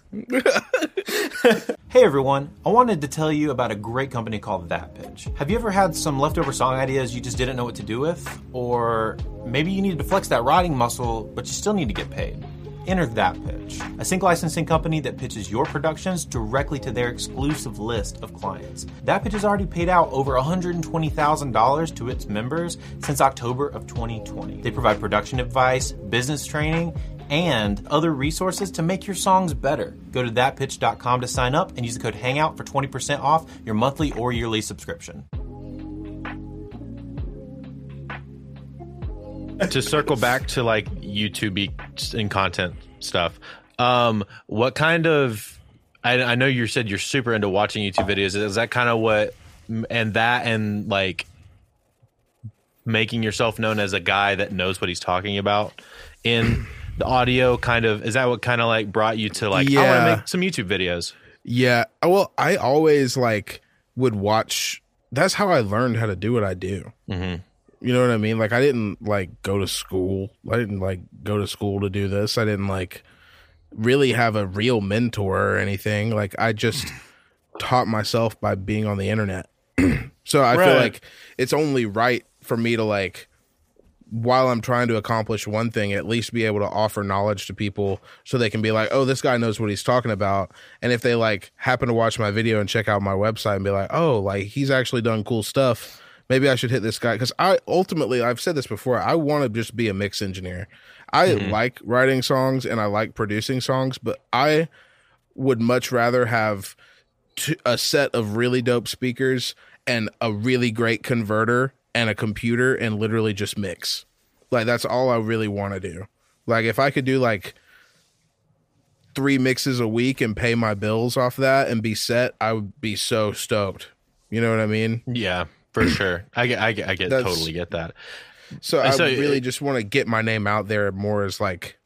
Hey everyone, I wanted to tell you about a great company called That Pitch. Have you ever had some leftover song ideas you just didn't know what to do with? Or maybe you needed to flex that writing muscle, but you still need to get paid. Enter That Pitch, a sync licensing company that pitches your productions directly to their exclusive list of clients. That Pitch has already paid out over one hundred twenty thousand dollars to its members since October of twenty twenty. They provide production advice, business training, and other resources to make your songs better. Go to that pitch dot com to sign up and use the code HANGOUT for twenty percent off your monthly or yearly subscription. To circle back to like YouTube and content stuff, um, what kind of I, I know you said you're super into watching YouTube videos. Is that kind of what and that and like making yourself known as a guy that knows what he's talking about in the audio kind of is that what kind of like brought you to like yeah. I want to make some YouTube videos? Yeah. Well, I always like would watch. That's how I learned how to do what I do. Mm-hmm. You know what I mean? Like, I didn't, like, go to school. I didn't, like, go to school to do this. I didn't, like, really have a real mentor or anything. Like, I just taught myself by being on the internet. So I right. feel like it's only right for me to, like, while I'm trying to accomplish one thing, at least be able to offer knowledge to people so they can be like, oh, this guy knows what he's talking about. And if they, like, happen to watch my video and check out my website and be like, oh, like, he's actually done cool stuff. Maybe I should hit this guy because I ultimately, I've said this before, I want to just be a mix engineer. I mm-hmm. like writing songs and I like producing songs, but I would much rather have t- a set of really dope speakers and a really great converter and a computer and literally just mix. Like, that's all I really want to do. Like, if I could do like three mixes a week and pay my bills off that and be set, I would be so stoked. You know what I mean? Yeah, for sure. I, I, I get that's, totally get that. So I so, really it, just want to get my name out there more as like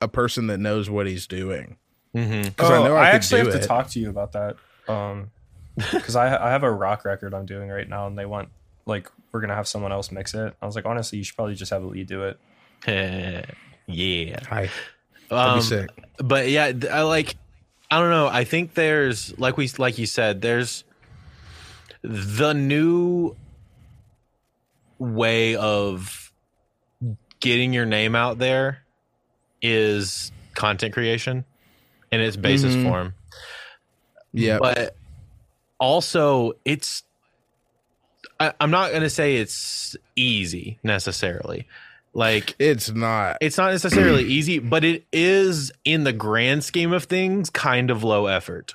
a person that knows what he's doing. Mm-hmm. Oh, I, know I, I actually have it. to talk to you about that. Um, because I, I have a rock record I'm doing right now, and they want, like, we're going to have someone else mix it. I was like, honestly, you should probably just have a lead do it. Uh, yeah. Hi. Um, sick. But yeah, I like, I don't know. I think there's, like we, like you said, there's the new way of getting your name out there is content creation in its basis mm-hmm. form. Yeah. But also it's, I, I'm not going to say it's easy necessarily. Like, it's not, it's not necessarily easy, but it is, in the grand scheme of things, kind of low effort.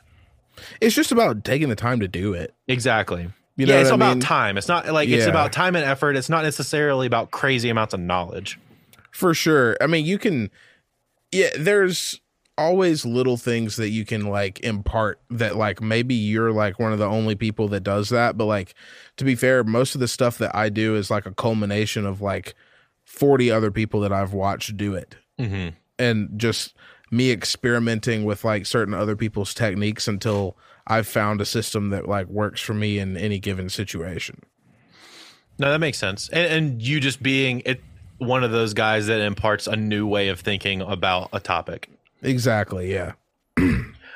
It's just about taking the time to do it. Exactly. You know yeah, it's I mean? about time. It's not like yeah. it's about time and effort. It's not necessarily about crazy amounts of knowledge. For sure. I mean, you can, yeah, there's always little things that you can like impart that, like, maybe you're like one of the only people that does that. But like, to be fair, most of the stuff that I do is like a culmination of like forty other people that I've watched do it. Mm-hmm. And just me experimenting with like certain other people's techniques until I've found a system that like works for me in any given situation. No, that makes sense. And, and you just being it, one of those guys that imparts a new way of thinking about a topic. Exactly. Yeah.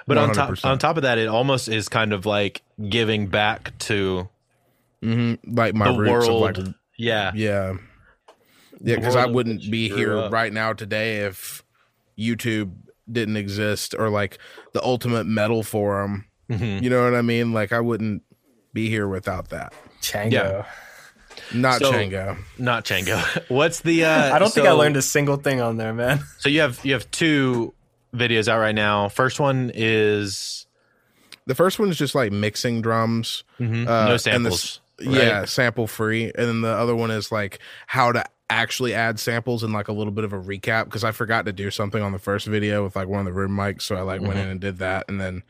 But on top, on top of that, it almost is kind of like giving back to mm-hmm. like my the roots world. Of like, yeah. Yeah. Yeah. Because I wouldn't be here up. right now today if YouTube didn't exist, or like the Ultimate Metal Forum. Mm-hmm. You know what I mean? Like, I wouldn't be here without that. Chango. Yeah. Not so, Chango. Not Chango. What's the... Uh, I don't so, think I learned a single thing on there, man. So you have you have two videos out right now. First one is... The first one is just like mixing drums. Mm-hmm. Uh, no samples. And the, right? Yeah, sample free. And then the other one is like how to actually add samples and like a little bit of a recap, because I forgot to do something on the first video with like one of the room mics, so I like mm-hmm. went in and did that. And then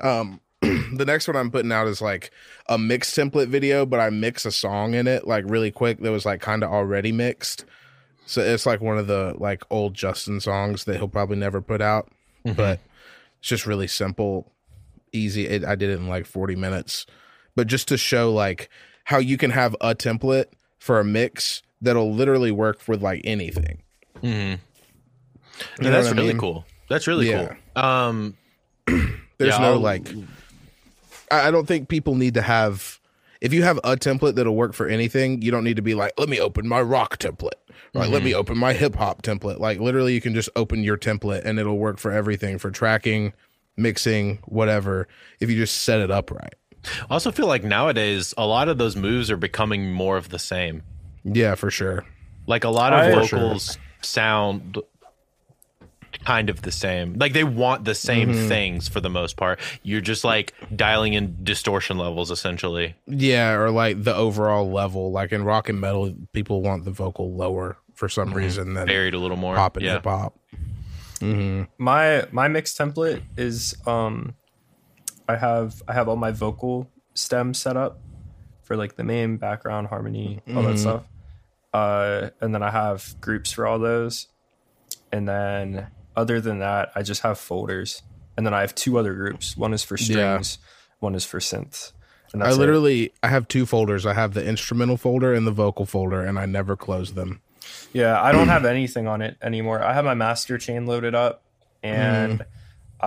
um the next one I'm putting out is like a mix template video, but I mix a song in it like really quick that was like kind of already mixed, so it's like one of the like old Justin songs that he'll probably never put out. Mm-hmm. But it's just really simple, easy. it, I did it in like forty minutes, but just to show like how you can have a template for a mix that'll literally work with like anything. Mm. No, that's really mean? cool. That's really yeah. cool. Um, There's yeah, no I'll... like, I don't think people need to have, if you have a template that'll work for anything, you don't need to be like, let me open my rock template. Right? Mm-hmm. Let me open my hip hop template. Like, literally you can just open your template and it'll work for everything, for tracking, mixing, whatever, if you just set it up right. I also feel like nowadays a lot of those moves are becoming more of the same. Yeah, for sure. Like, a lot of I, vocals sure. sound kind of the same. Like, they want the same mm-hmm. things for the most part. You're just like dialing in distortion levels, essentially. Yeah, or like the overall level. Like, in rock and metal, people want the vocal lower for some mm-hmm. reason than buried a little more. Pop and yeah. hip hop. Mm-hmm. My my mix template is um, I have I have all my vocal stems set up for like the main, background, harmony, all mm-hmm. that stuff. Uh, and then I have groups for all those. And then other than that, I just have folders. And then I have two other groups. One is for strings. Yeah. One is for synths. And that's I literally, it. I have two folders. I have the instrumental folder and the vocal folder, and I never close them. Yeah, I don't have anything on it anymore. I have my master chain loaded up, and mm.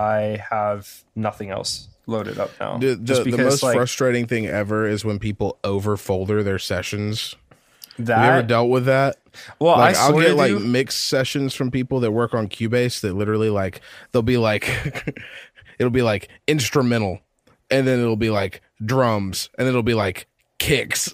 I have nothing else loaded up now. The, the, just because, the most like, frustrating thing ever is when people overfolder their sessions. That, have you ever dealt with that? Well, like, I I'll get do. like mixed sessions from people that work on Cubase that literally like they'll be like it'll be like instrumental, and then it'll be like drums, and it'll be like kicks,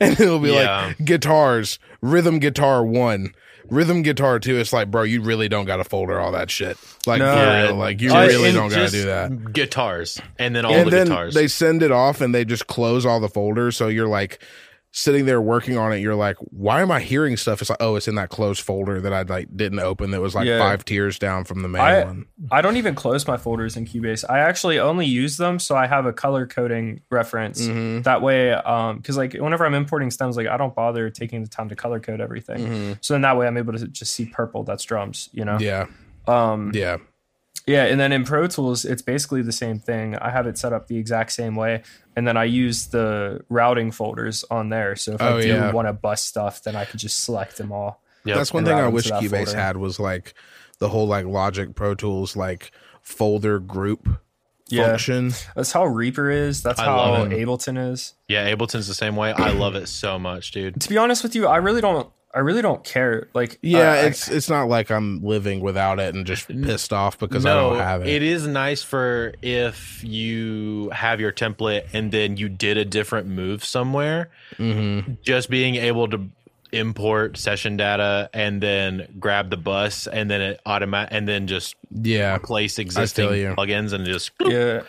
and it'll be yeah. like guitars, rhythm guitar one, rhythm guitar too, it's like, bro, you really don't gotta folder all that shit. Like, no, for real. Like, you just, really don't gotta do that. Guitars and then all and the then guitars. They send it off and they just close all the folders. So you're like sitting there working on it, you're like, why am I hearing stuff? It's like, oh, it's in that closed folder that I like didn't open that was like yeah. five tiers down from the main I, one. I don't even close my folders in Cubase. I actually only use them so I have a color coding reference. Mm-hmm. That way, um, because like whenever I'm importing stems, like I don't bother taking the time to color code everything. Mm-hmm. So then that way I'm able to just see purple, that's drums, you know? Yeah. Um, yeah. Yeah, and then in Pro Tools, it's basically the same thing. I have it set up the exact same way, and then I use the routing folders on there. So if oh, I do yeah. want to bust stuff, then I can just select them all. Yeah, that's one thing I wish Cubase folder. had was like the whole like Logic Pro Tools like folder group yeah. function. That's how Reaper is. That's I how Ableton is. Yeah, Ableton's the same way. I love it so much, dude. To be honest with you, I really don't. I really don't care. Like, yeah, uh, it's I, it's not like I'm living without it and just pissed off because no, I don't have it. It is nice for if you have your template and then you did a different move somewhere. Mm-hmm. Just being able to import session data and then grab the bus and then it automatic and then just yeah replace existing plugins and just yeah. So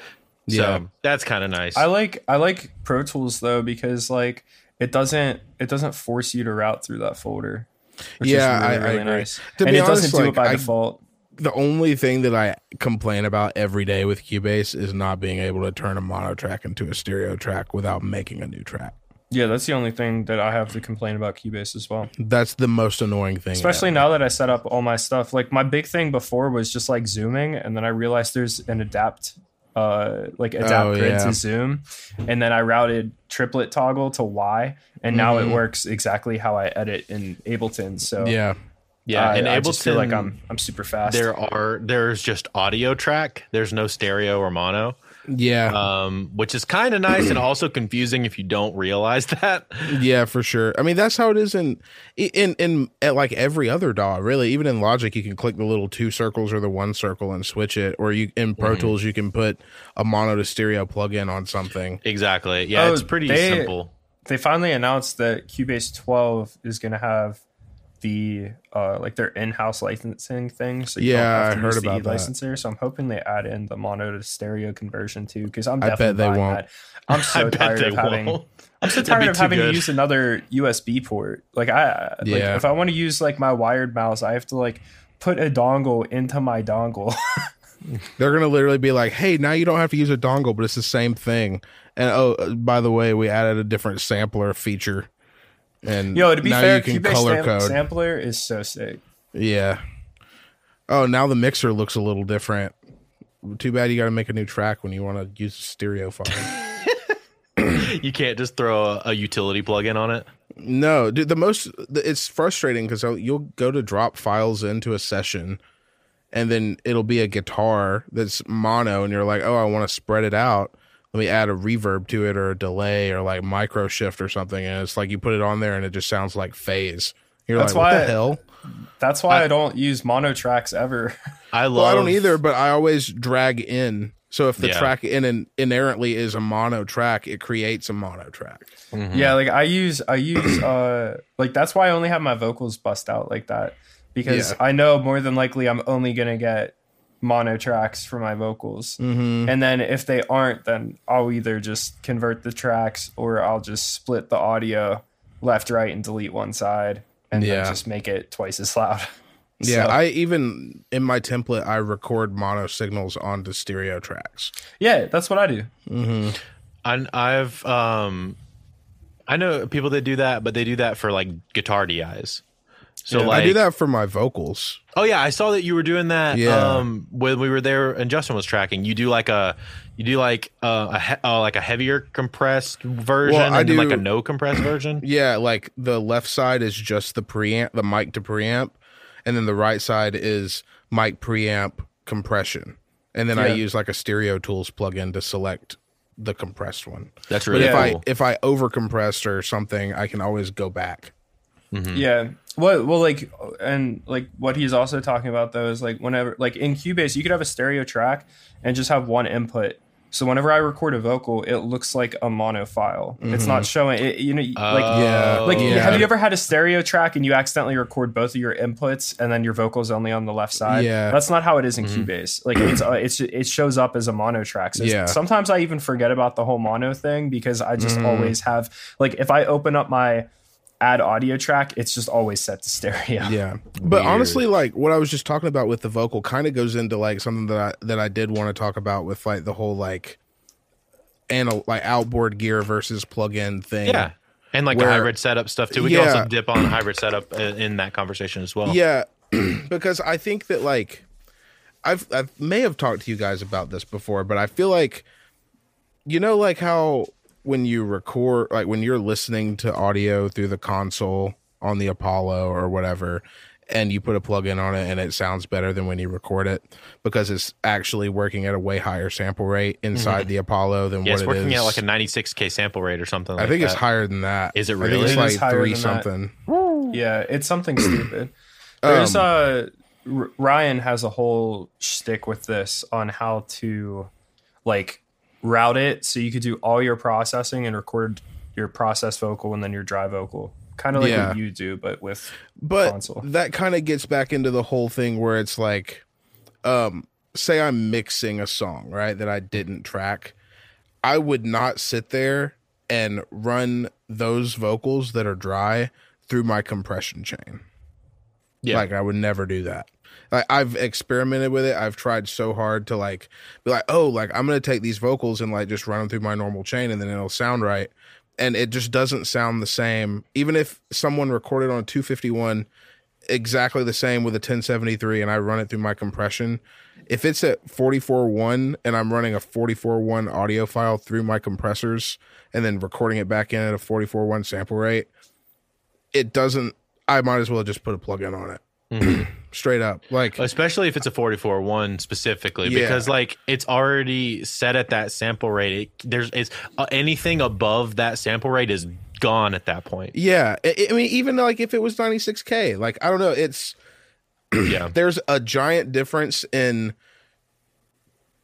yeah. that's kind of nice. I like I like Pro Tools though because like. It doesn't. It doesn't force you to route through that folder. Which yeah, is really, I, really I agree. Nice. To and be it honest, doesn't do like, it by I, default. The only thing that I complain about every day with Cubase is not being able to turn a mono track into a stereo track without making a new track. Yeah, that's the only thing that I have to complain about Cubase as well. That's the most annoying thing. Especially ever. Now that I set up all my stuff. Like my big thing before was just like zooming, and then I realized there's an adapt. Uh, like adapt grid oh, yeah. to zoom, and then I routed triplet toggle to Y, and now mm-hmm. it works exactly how I edit in Ableton. So yeah, yeah, uh, and I Ableton just feel like I'm I'm super fast. There are there's just audio track. There's no stereo or mono. Yeah, um, which is kind of nice and also confusing if you don't realize that. Yeah, for sure. I mean, that's how it is in in in at like every other D A W, really. Even in Logic, you can click the little two circles or the one circle and switch it. Or you in Pro mm-hmm. Tools, you can put a mono to stereo plugin on something. Exactly. Yeah, oh, it's pretty they, simple. They finally announced that Cubase twelve is going to have the uh, like their in-house licensing thing, so you yeah, don't have to I heard use about the licenser. So I'm hoping they add in the mono to stereo conversion too, because I'm definitely I bet they buying won't. That. I'm so tired of having. Won't. I'm so tired of having good. to use another U S B port. Like I, yeah. like if I want to use like my wired mouse, I have to like put a dongle into my dongle. They're gonna literally be like, "Hey, now you don't have to use a dongle, but it's the same thing." And oh, by the way, we added a different sampler feature. And yo, to be fair, Cubase sam- sampler is so sick. Yeah. Oh, now the mixer looks a little different. Too bad you got to make a new track when you want to use a stereo file. You can't just throw a, a utility plugin on it. No, dude. The most it's frustrating because you'll go to drop files into a session, and then it'll be a guitar that's mono, and you're like, oh, I want to spread it out. Let me add a reverb to it or a delay or like micro shift or something. And it's like you put it on there and it just sounds like phase. You're that's like, why what the hell? That's why I, I don't use mono tracks ever. I love. Well, I don't either, but I always drag in. So if the yeah. track in and inherently is a mono track, it creates a mono track. Mm-hmm. Yeah. Like I use, I use, uh, like that's why I only have my vocals bust out like that because yeah. I know more than likely I'm only going to get mono tracks for my vocals mm-hmm. and then if they aren't then I'll either just convert the tracks or I'll just split the audio left right and delete one side and yeah. then just make it twice as loud. Yeah, so. I even in my template I record mono signals onto stereo tracks. Yeah, that's what I do. Mm-hmm. I, I've um I know people that do that, but they do that for like guitar D Is. So yeah, like, I do that for my vocals. Oh yeah, I saw that you were doing that yeah. um, when we were there, and Justin was tracking. You do like a, you do like a, a he, uh, like a heavier compressed version, well, I and do, like a no compressed version. Yeah, like the left side is just the preamp, the mic to preamp, and then the right side is mic preamp compression, and then yeah. I use like a Stereo Tools plugin to select the compressed one. That's really but cool. If I if I over compressed or something, I can always go back. Mm-hmm. Yeah. Well, well, like, and like what he's also talking about though is like whenever, like in Cubase, you could have a stereo track and just have one input, So whenever I record a vocal, it looks like a mono file. Mm-hmm. It's not showing it, you know, oh, like, yeah. like yeah. have you ever had a stereo track and you accidentally record both of your inputs and then your vocals only on the left side? Yeah. That's not how it is in mm-hmm. Cubase. Like it's, uh, it's, it shows up as a mono track. So yeah. sometimes I even forget about the whole mono thing because I just mm-hmm. always have, like, if I open up my add audio track, it's just always set to stereo. Yeah. But Weird. honestly, like what I was just talking about with the vocal kind of goes into like something that I that I did want to talk about with like the whole like anal- like outboard gear versus plug-in thing. Yeah. And like where, the hybrid setup stuff too. We yeah. can also dip on hybrid setup in that conversation as well. Yeah. Because I think that like I've I may have talked to you guys about this before, but I feel like, you know, like how when you record, like when you're listening to audio through the console on the Apollo or whatever, and you put a plug in on it and it sounds better than when you record it because it's actually working at a way higher sample rate inside mm-hmm. the Apollo than yeah, what it is. It's working at like a ninety-six K sample rate or something like that. I think that. It's higher than that. Is it really? I think it's like it three something. That. Yeah, it's something stupid. There's um, uh, R- Ryan has a whole shtick with this on how to like route it so you could do all your processing and record your processed vocal and then your dry vocal, kind of like yeah. what you do, but with but console. That kind of gets back into the whole thing where it's like, um, say I'm mixing a song, right, that I didn't track. I would not sit there and run those vocals that are dry through my compression chain. Yeah, like I would never do that. Like I've experimented with it. I've tried so hard to like be like, oh, like I'm gonna take these vocals and like just run them through my normal chain, and then it'll sound right. And it just doesn't sound the same. Even if someone recorded on a two fifty-one exactly the same with a ten seventy-three, and I run it through my compression, if it's at forty-four point one and I'm running a forty-four point one audio file through my compressors and then recording it back in at a forty-four point one sample rate, it doesn't. I might as well just put a plug-in on it. Mm-hmm. Straight up, like especially if it's a forty-four point one specifically, yeah. because like it's already set at that sample rate. It, there's it's uh, anything above that sample rate is gone at that point. Yeah, I, I mean, even like if it was ninety-six K, like I don't know, it's yeah. There's a giant difference in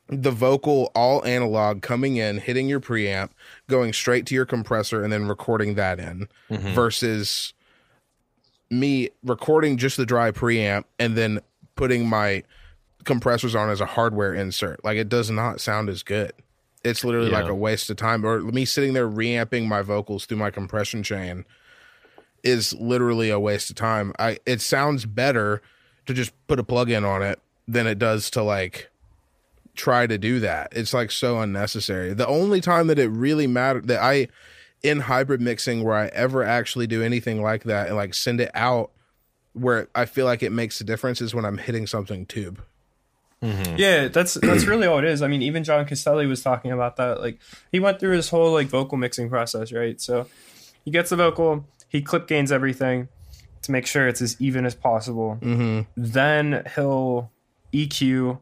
the vocal all analog coming in, hitting your preamp, going straight to your compressor, and then recording that in mm-hmm. versus me recording just the dry preamp and then putting my compressors on as a hardware insert. Like it does not sound as good. It's literally yeah. like a waste of time. Or me sitting there reamping my vocals through my compression chain is literally a waste of time. I it sounds better to just put a plug-in on it than it does to like try to do that. It's like so unnecessary. The only time that it really mattered that I in hybrid mixing where I ever actually do anything like that and like send it out where I feel like it makes a difference is when I'm hitting something tube. Mm-hmm. Yeah, that's that's really all it is. I mean, even John Castelli was talking about that. Like he went through his whole like vocal mixing process, right? So he gets the vocal, he clip gains everything to make sure it's as even as possible. Mm-hmm. Then he'll E Q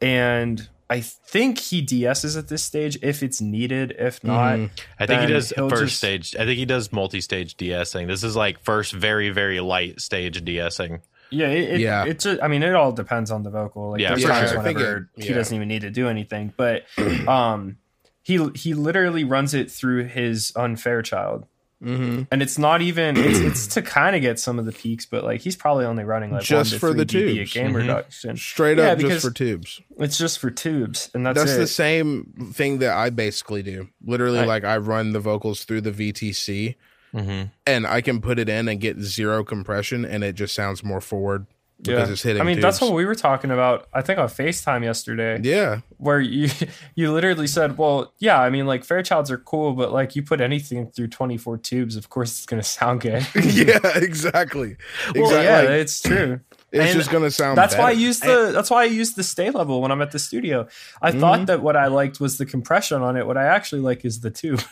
and I think he D S's at this stage if it's needed. If not, mm-hmm. I think he does first just, stage. I think he does multi-stage DSing. This is like first very, very light stage DSing. Yeah, it, yeah. It, it's. Just, I mean, it all depends on the vocal. Like, yeah, there's times sure. whenever it, yeah. he doesn't even need to do anything. But um, he he literally runs it through his Unfairchild. Mm-hmm. And it's not even it's, it's to kind of get some of the peaks, but like he's probably only running like just for the tubes a game mm-hmm. reduction straight yeah, up just for tubes. It's just for tubes, and that's that's it. The same thing that I basically do. Literally, I, like I run the vocals through the V T C, mm-hmm. and I can put it in and get zero compression, and it just sounds more forward because yeah. it's hitting. I mean, tubes. That's what we were talking about. I think on FaceTime yesterday. Yeah, where you you literally said, "Well, yeah, I mean, like Fairchilds are cool, but like you put anything through twenty-four tubes, of course it's gonna sound good." yeah, exactly. Well, exactly. yeah, like, it's true. It's and just gonna sound. That's better. why I use the. That's why I use the stay level when I'm at the studio. I mm-hmm. thought that what I liked was the compression on it. What I actually like is the tube.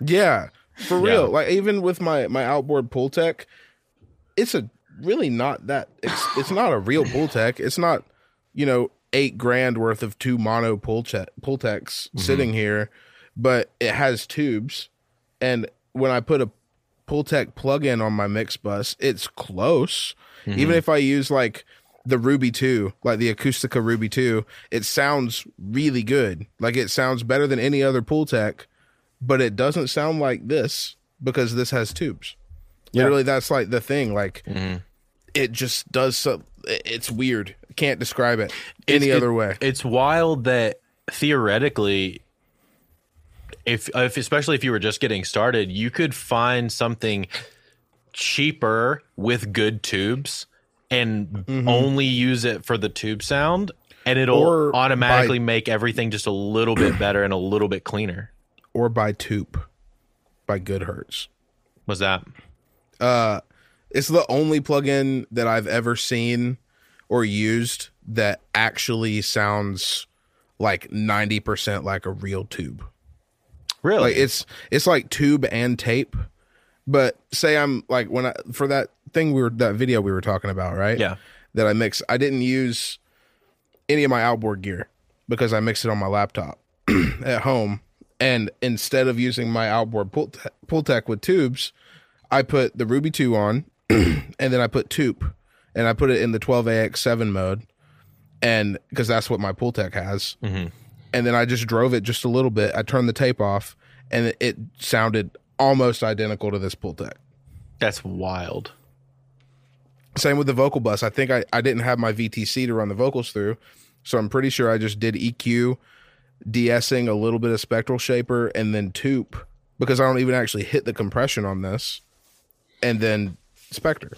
yeah, for real. Yeah. Like even with my my outboard Pultec, it's a. really not that it's, it's not a real Pultec. It's not, you know, eight grand worth of two mono Pultecs mm-hmm. sitting here, but it has tubes. And when I put a Pultec plug-in on my mix bus, it's close. Mm-hmm. Even if I use like the Ruby two, like the Acoustica Ruby two, it sounds really good. Like, it sounds better than any other Pultec, but it doesn't sound like this because this has tubes. Yeah. Literally, that's like the thing. Like, mm-hmm. it just does so. It's weird. Can't describe it any it's, other it, way. It's wild that theoretically, if, if especially if you were just getting started, you could find something cheaper with good tubes and mm-hmm. only use it for the tube sound, and it'll or automatically by, make everything just a little bit better and a little bit cleaner. Or by TUPE, by Goodhertz. What's that? Uh, it's the only plugin that I've ever seen or used that actually sounds like ninety percent like a real tube. Really? Like, it's it's like tube and tape. But say I'm like, when I, for that thing we were, that video we were talking about, right? Yeah. That I mix, I didn't use any of my outboard gear because I mixed it on my laptop at home. And instead of using my outboard Pultec, Pultec with tubes, I put the Ruby two on and then I put TUPE and I put it in the twelve A X seven mode. And because that's what my Pultec has. Mm-hmm. And then I just drove it just a little bit. I turned the tape off and it, it sounded almost identical to this Pultec. That's wild. Same with the vocal bus. I think I, I didn't have my V T C to run the vocals through. So I'm pretty sure I just did E Q, de-essing, a little bit of spectral shaper, and then TUPE, because I don't even actually hit the compression on this. And then Spectre.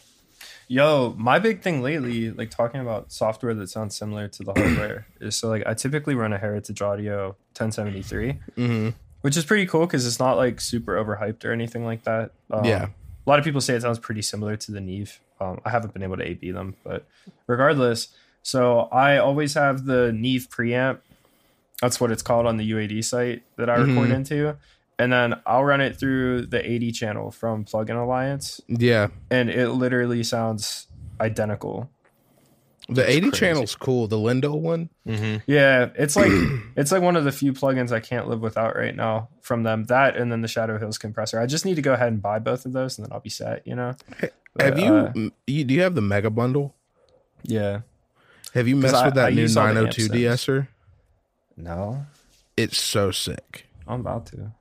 Yo, my big thing lately, like talking about software that sounds similar to the hardware, is so like I typically run a Heritage Audio ten seventy-three, mm-hmm. which is pretty cool because it's not like super overhyped or anything like that. Um, yeah, a lot of people say it sounds pretty similar to the Neve. Um, I haven't been able to A B them, but regardless, so I always have the Neve preamp. That's what it's called on the U A D site that I mm-hmm. record into. And then I'll run it through the eighty channel from Plugin Alliance. Yeah. And it literally sounds identical. The eighty channel's cool. The Lindo one. Mm-hmm. Yeah. It's like it's like one of the few plugins I can't live without right now from them. That and then the Shadow Hills compressor. I just need to go ahead and buy both of those and then I'll be set, you know? But, have you, uh, you, do you have the Mega Bundle? Yeah. Have you messed I, with that I new nine oh two de-esser? No. It's so sick. I'm about to.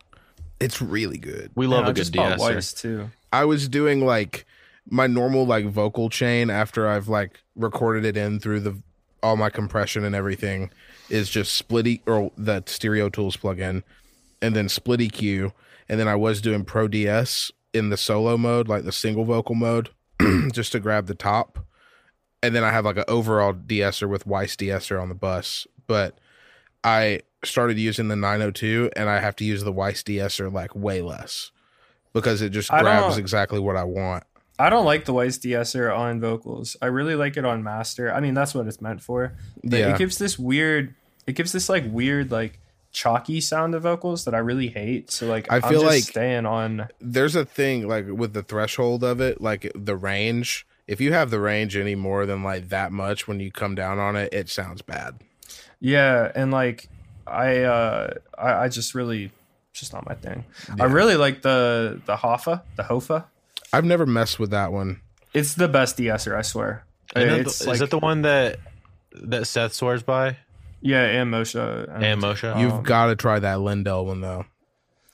It's really good. We love Man, a I good de-esser too. I was doing like my normal like vocal chain after I've like recorded it in through the all my compression and everything is just split e- or that Stereo Tools plugin and then split E Q, and then I was doing Pro D S in the solo mode, like the single vocal mode, just to grab the top, and then I have like an overall de-esser with Weiss D S on the bus, but I started using the nine oh two and I have to use the Weiss D S like way less because it just grabs exactly what I want. I don't like the Weiss D S on vocals. I really like it on master. I mean, that's what it's meant for. But yeah. It gives this weird, it gives this like weird, like chalky sound of vocals that I really hate. So like, I I'm feel just like staying on. There's a thing like with the threshold of it, like the range, if you have the range any more than like that much, when you come down on it, it sounds bad. Yeah. And like, I uh I, I just really just not my thing. Yeah. I really like the the Hoffa, the Hoffa. I've never messed with that one. It's the best de-esser, I swear. I mean, it's the, like, is it the one that that Seth swears by? Yeah, and Moshe. And, and Moshe. You've um, got to try that Lindell one though.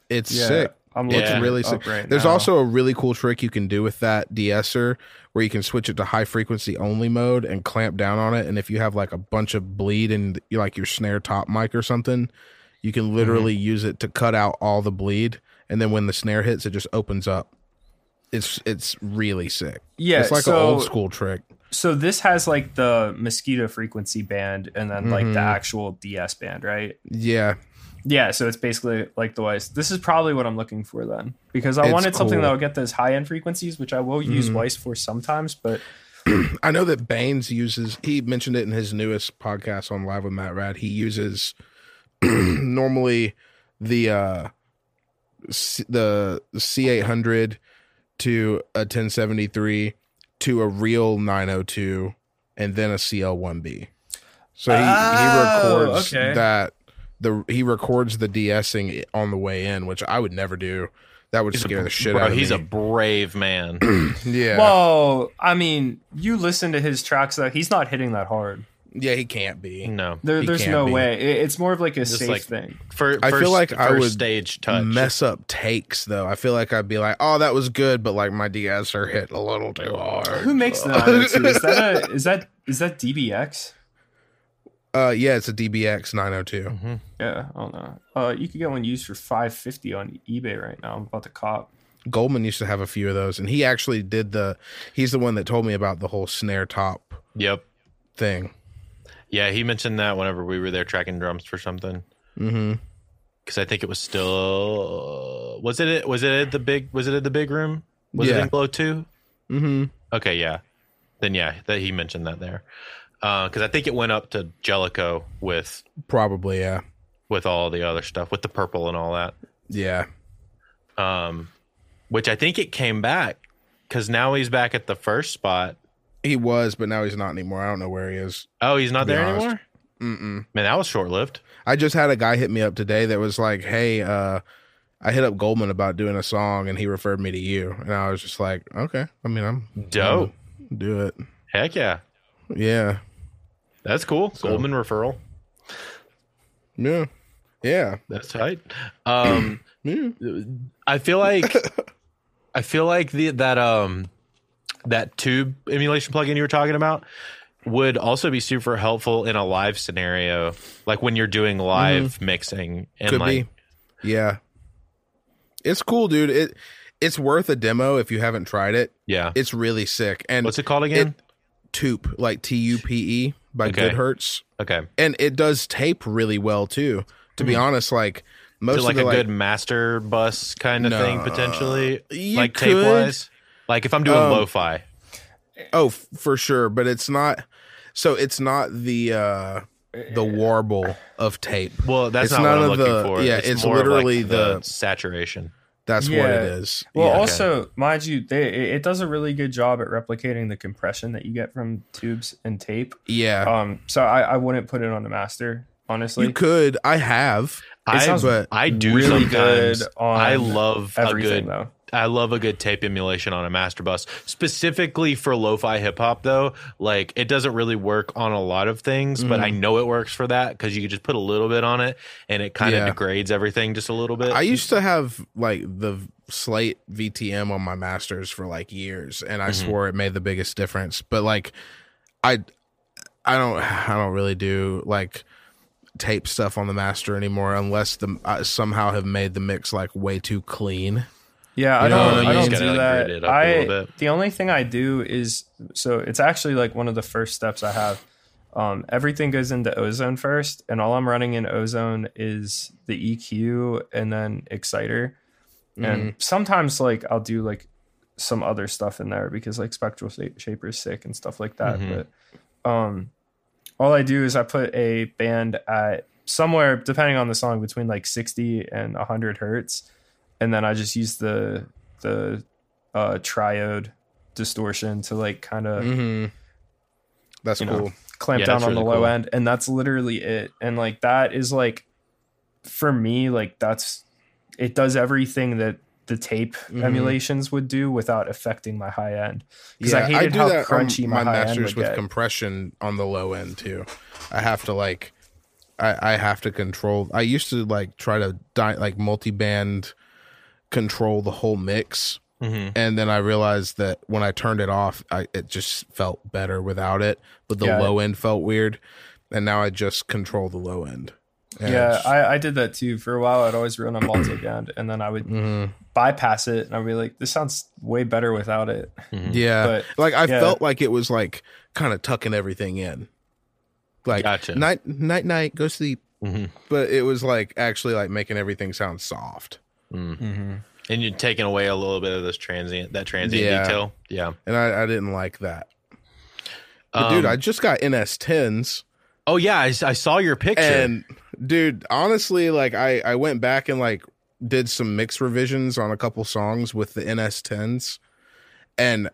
It's yeah, sick. I'm looking it's really sick. Right There's now. also a really cool trick you can do with that de-esser where you can switch it to high frequency only mode and clamp down on it. And if you have like a bunch of bleed in like your snare top mic or something, you can literally mm-hmm. use it to cut out all the bleed. And then when the snare hits, it just opens up. It's it's really sick. Yeah, it's like so, an old school trick. So this has like the mosquito frequency band and then mm-hmm. like the actual D S band, right? Yeah. Yeah, so it's basically like the Weiss. This is probably what I'm looking for then, because I it's wanted something cool. that will get those high-end frequencies, which I will use mm. Weiss for sometimes, but... I know that Baines uses... He mentioned it in his newest podcast on Live with Matt Rad. He uses normally the uh, C- the C eight hundred to a ten seventy-three to a real nine oh two and then a C L one B. So he, oh, he records okay. that... the he records the de-essing on the way in, which I would never do. That would he's scare a, the shit bro, out of he's me. He's a brave man. Yeah. Well, I mean, you listen to his tracks, though. He's not hitting that hard. Yeah, he can't be. No. There, there's no be. way. It, it's more of like a Just safe like, thing. For, I first, feel like I would stage touch. mess up takes, though. I feel like I'd be like, oh, that was good, but like my de-esser hit a little too hard. Who makes that? Is that, a, is that is that D B X? Uh, yeah, it's a D B X nine oh two. Mm-hmm. Yeah, I don't know. Uh, you could get one used for five hundred fifty dollars on eBay right now. I'm about to cop. Goldman used to have a few of those, and he actually did the... He's the one that told me about the whole snare top yep. thing. Yeah, he mentioned that whenever we were there tracking drums for something. Mm-hmm. Because I think it was still... Was it Was it at the big Was it at the big room? Was yeah. it in Glow two? Mm-hmm. Okay, yeah. Then, yeah, that he mentioned that there. Because uh, I think it went up to Jellicoe with probably yeah with all the other stuff with the purple and all that yeah, um, which I think it came back because now he's back at the first spot. He was, but now he's not anymore. I don't know where he is. Oh, he's not there honest. anymore. Mm-mm. Man, that was short lived. I just had a guy hit me up today that was like, "Hey, uh, I hit up Goldman about doing a song, and he referred me to you." And I was just like, "Okay, I mean, I'm dope. I'm do it. Heck yeah, yeah." That's cool. So. Goldman referral. Yeah. Yeah. That's tight. Um, yeah. I feel like I feel like the that um that tube emulation plugin you were talking about would also be super helpful in a live scenario, like when you're doing live mm-hmm. mixing and Could like be. Yeah. It's cool, dude. It it's worth a demo if you haven't tried it. Yeah. It's really sick. And what's it called again? It, T U P E, like T U P E by okay. Goodhertz. Okay. And it does tape really well too. To mm-hmm. be honest, like most Is it like of the, a like, good master bus kind of nah, thing potentially. Like tape wise. Like if I'm doing um, lo-fi. Oh, f- for sure. But it's not so it's not the uh the warble of tape. Well, that's it's not what I'm looking the, for. Yeah, it's, it's more literally like the, the saturation. That's yeah. what it is. Well, yeah. also, okay. mind you, they, it does a really good job at replicating the compression that you get from tubes and tape. Yeah. Um. So I, I wouldn't put it on the master, honestly. You could. I have. It sounds I, but I do really sometimes. good on I love everything, a good, though. I love a good tape emulation on a master bus. Specifically for lo-fi hip-hop, though, like it doesn't really work on a lot of things, mm. but I know it works for that because you could just put a little bit on it and it kind of yeah. degrades everything just a little bit. I used to have like the Slate V T M on my masters for like years, and I mm-hmm. swore it made the biggest difference. But like I, I don't, I don't really do like... tape stuff on the master anymore unless the I somehow have made the mix like way too clean. Yeah, I don't, you know, I don't do like that. I the only thing I do is so it's actually like one of the first steps I have. Um, everything goes into Ozone first, and all I'm running in Ozone is the E Q and then Exciter. Mm-hmm. And sometimes like I'll do like some other stuff in there because like Spectral Shaper is sick and stuff like that. Mm-hmm. But um. All I do is I put a band at somewhere, depending on the song, between like sixty and one hundred hertz. And then I just use the the uh, triode distortion to like kind of mm-hmm. that's cool. know, clamp yeah, down on really the low cool. end. And that's literally it. And like that is like, for me, like that's, it does everything that the tape mm-hmm. emulations would do without affecting my high end. Because yeah, I hated I do how that crunchy on my, my high masters end would with get. Compression on the low end too. I have to like, I, I have to control. I used to like try to di- like multi-band control the whole mix, mm-hmm. and then I realized that when I turned it off, I, it just felt better without it. But the yeah. low end felt weird, and now I just control the low end. And yeah, I, I did that too. For a while, I'd always run a multi-band, and then I would mm-hmm. bypass it, and I'd be like, this sounds way better without it. Mm-hmm. Yeah. But, like, I yeah. felt like it was, like, kind of tucking everything in. Like, gotcha. night, night, night, go sleep. Mm-hmm. But it was, like, actually, like, making everything sound soft. Mm-hmm. And you're taking away a little bit of this transient, that transient yeah. detail. Yeah. And I, I didn't like that. But, um, dude, I just got N S tens. Oh, yeah, I, I saw your picture. And... Dude, honestly, like I, I went back and like did some mix revisions on a couple songs with the N S tens, and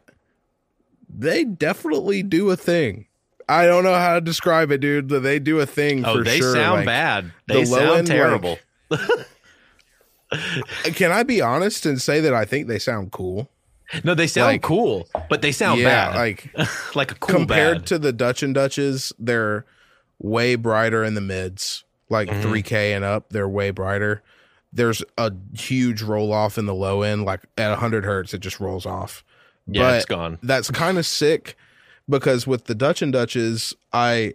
they definitely do a thing. I don't know how to describe it, dude. They do a thing oh, for they sure. They sound like, bad. They the sound terrible. Like, can I be honest and say that I think they sound cool? No, they sound like, cool, but they sound yeah, bad. Like, like a cool compared bad. To the Dutch and Dutches, they're way brighter in the mids, like mm-hmm. three K and up. They're way brighter. There's a huge roll off in the low end, like at one hundred hertz, it just rolls off. Yeah, but it's gone. That's kind of sick because with the Dutch and Dutches, I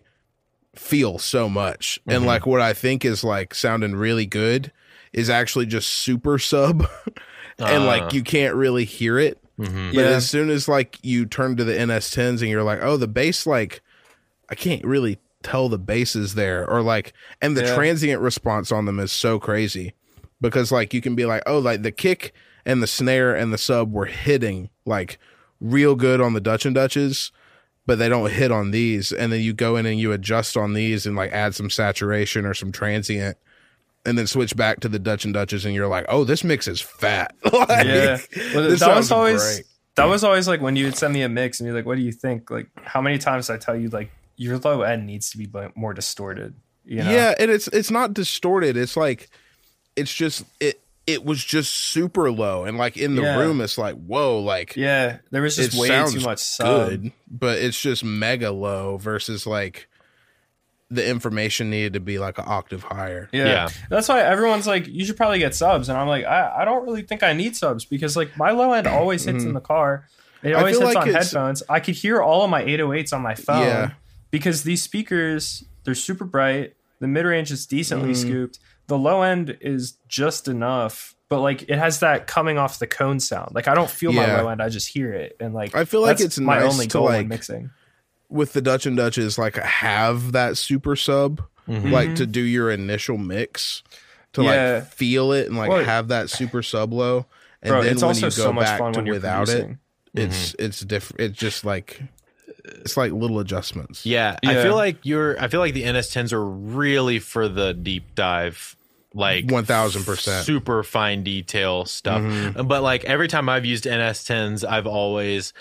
feel so much. Mm-hmm. And like what I think is like sounding really good is actually just super sub and uh, like you can't really hear it. Mm-hmm. But yeah. as soon as like you turn to the N S tens and you're like, oh, the bass, like I can't really tell the bass is there or like, and the yeah. transient response on them is so crazy because like you can be like, oh, like the kick and the snare and the sub were hitting like real good on the Dutch and Dutches, but they don't hit on these. And then you go in and you adjust on these and like add some saturation or some transient. And then switch back to the Dutch and Dutches, and you're like, "Oh, this mix is fat." Like, yeah, well, that was always great. that was always like when you would send me a mix, and you're like, "What do you think?" Like, how many times did I tell you like your low end needs to be more distorted? You know? Yeah, and it's it's not distorted. It's like it's just it it was just super low, and like in the yeah. room, it's like whoa, like yeah, there was just way too much sub. Good, but it's just mega low versus like. The information needed to be like an octave higher. Yeah. yeah. That's why everyone's like, you should probably get subs. And I'm like, I, I don't really think I need subs because like my low end always hits mm-hmm. in the car. It always hits like on headphones. I could hear all of my eight oh eights on my phone yeah. because these speakers, they're super bright. The mid range is decently mm. scooped. The low end is just enough, but like it has that coming off the cone sound. Like I don't feel yeah. my low end. I just hear it. And like, I feel like it's my nice only goal like- in mixing. With the Dutch and Dutches, like have that super sub, mm-hmm. like to do your initial mix, to yeah. like feel it and like well, have that super sub low, and bro, then it's when also you go so much back fun to without producing. It, it's mm-hmm. it's different. It's just like it's like little adjustments. Yeah, yeah, I feel like you're. I feel like the N S tens are really for the deep dive, like one thousand percent, super fine detail stuff. Mm-hmm. But like every time I've used N S tens, I've always.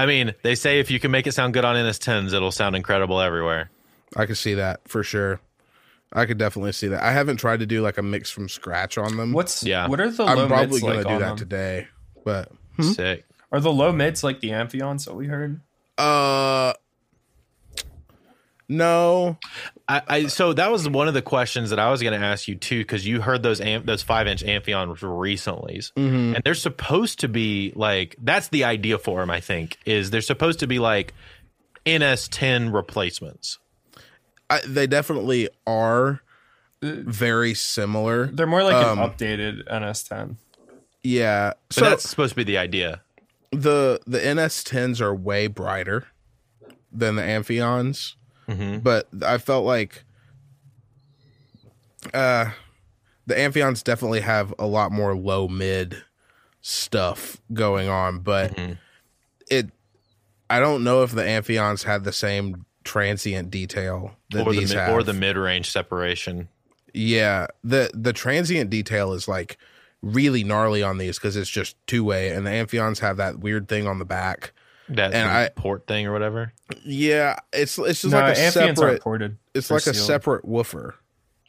I mean, they say if you can make it sound good on N S tens, it'll sound incredible everywhere. I could see that for sure. I could definitely see that. I haven't tried to do like a mix from scratch on them. What's yeah? What are the? I'm low probably going like to do that them? Today. But hmm? Sick. Are the low mids like the Amphions that we heard? Uh, no. I, I so that was one of the questions that I was going to ask you too, because you heard those amp, those five inch Amphions recently, mm-hmm. and they're supposed to be like that's the idea for them. I think is they're supposed to be like N S ten replacements. I, they definitely are very similar. They're more like um, an updated N S ten. Yeah, but so that's supposed to be the idea. The the N S tens are way brighter than the Amphions. Mm-hmm. But I felt like uh, the Amphions definitely have a lot more low mid stuff going on, but mm-hmm. it I don't know if the Amphions had the same transient detail that or these the, have. Or the mid range separation. Yeah, the the transient detail is like really gnarly on these because it's just two way, and the Amphions have that weird thing on the back. That and I, port thing or whatever. Yeah, it's it's just no, like a separate. Ported it's like sealed. A separate woofer.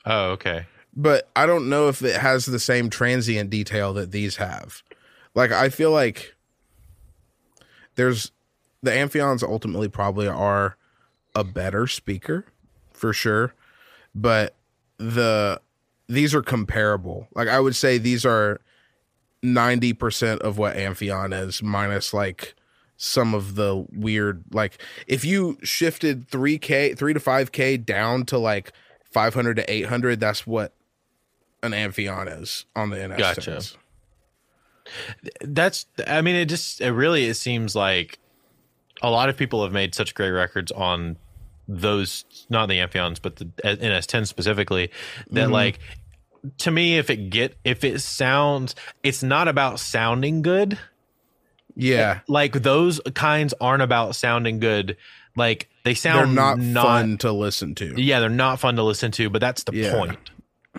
Oh, okay. But I don't know if it has the same transient detail that these have. Like I feel like there's the Amphions ultimately probably are a better speaker for sure, but the these are comparable. Like I would say these are ninety percent of what Amphion is minus like. Some of the weird, like if you shifted three K, three to five K down to like five hundred to eight hundred, that's what an Amphion is on the N S. Gotcha. That's, I mean, it just, it really, it seems like a lot of people have made such great records on those, not the Amphions, but the N S ten specifically, that mm-hmm. like, to me, if it get, if it sounds, it's not about sounding good. Yeah, like those kinds aren't about sounding good. Like they sound they're not, not fun to listen to. Yeah, they're not fun to listen to, but that's the yeah. point.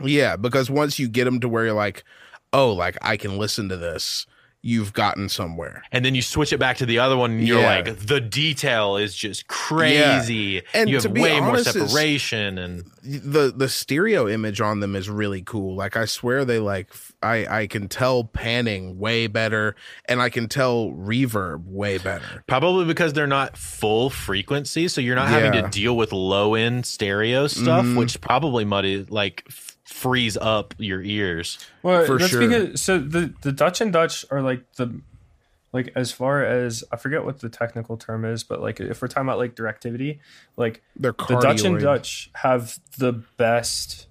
Yeah, because once you get them to where you're like, oh, like I can listen to this, you've gotten somewhere. And then you switch it back to the other one and you're yeah. like, the detail is just crazy. Yeah. And you have to be way honest, more separation. And the, the stereo image on them is really cool. Like, I swear they like, I, I can tell panning way better and I can tell reverb way better. Probably because they're not full frequency. So you're not yeah. having to deal with low end stereo stuff, mm-hmm. which probably muddy like freeze up your ears. Well, for that's sure. Because, so the, the Dutch and Dutch are like the, like as far as I forget what the technical term is, but like if we're talking about like directivity, like the Dutch and Dutch have the best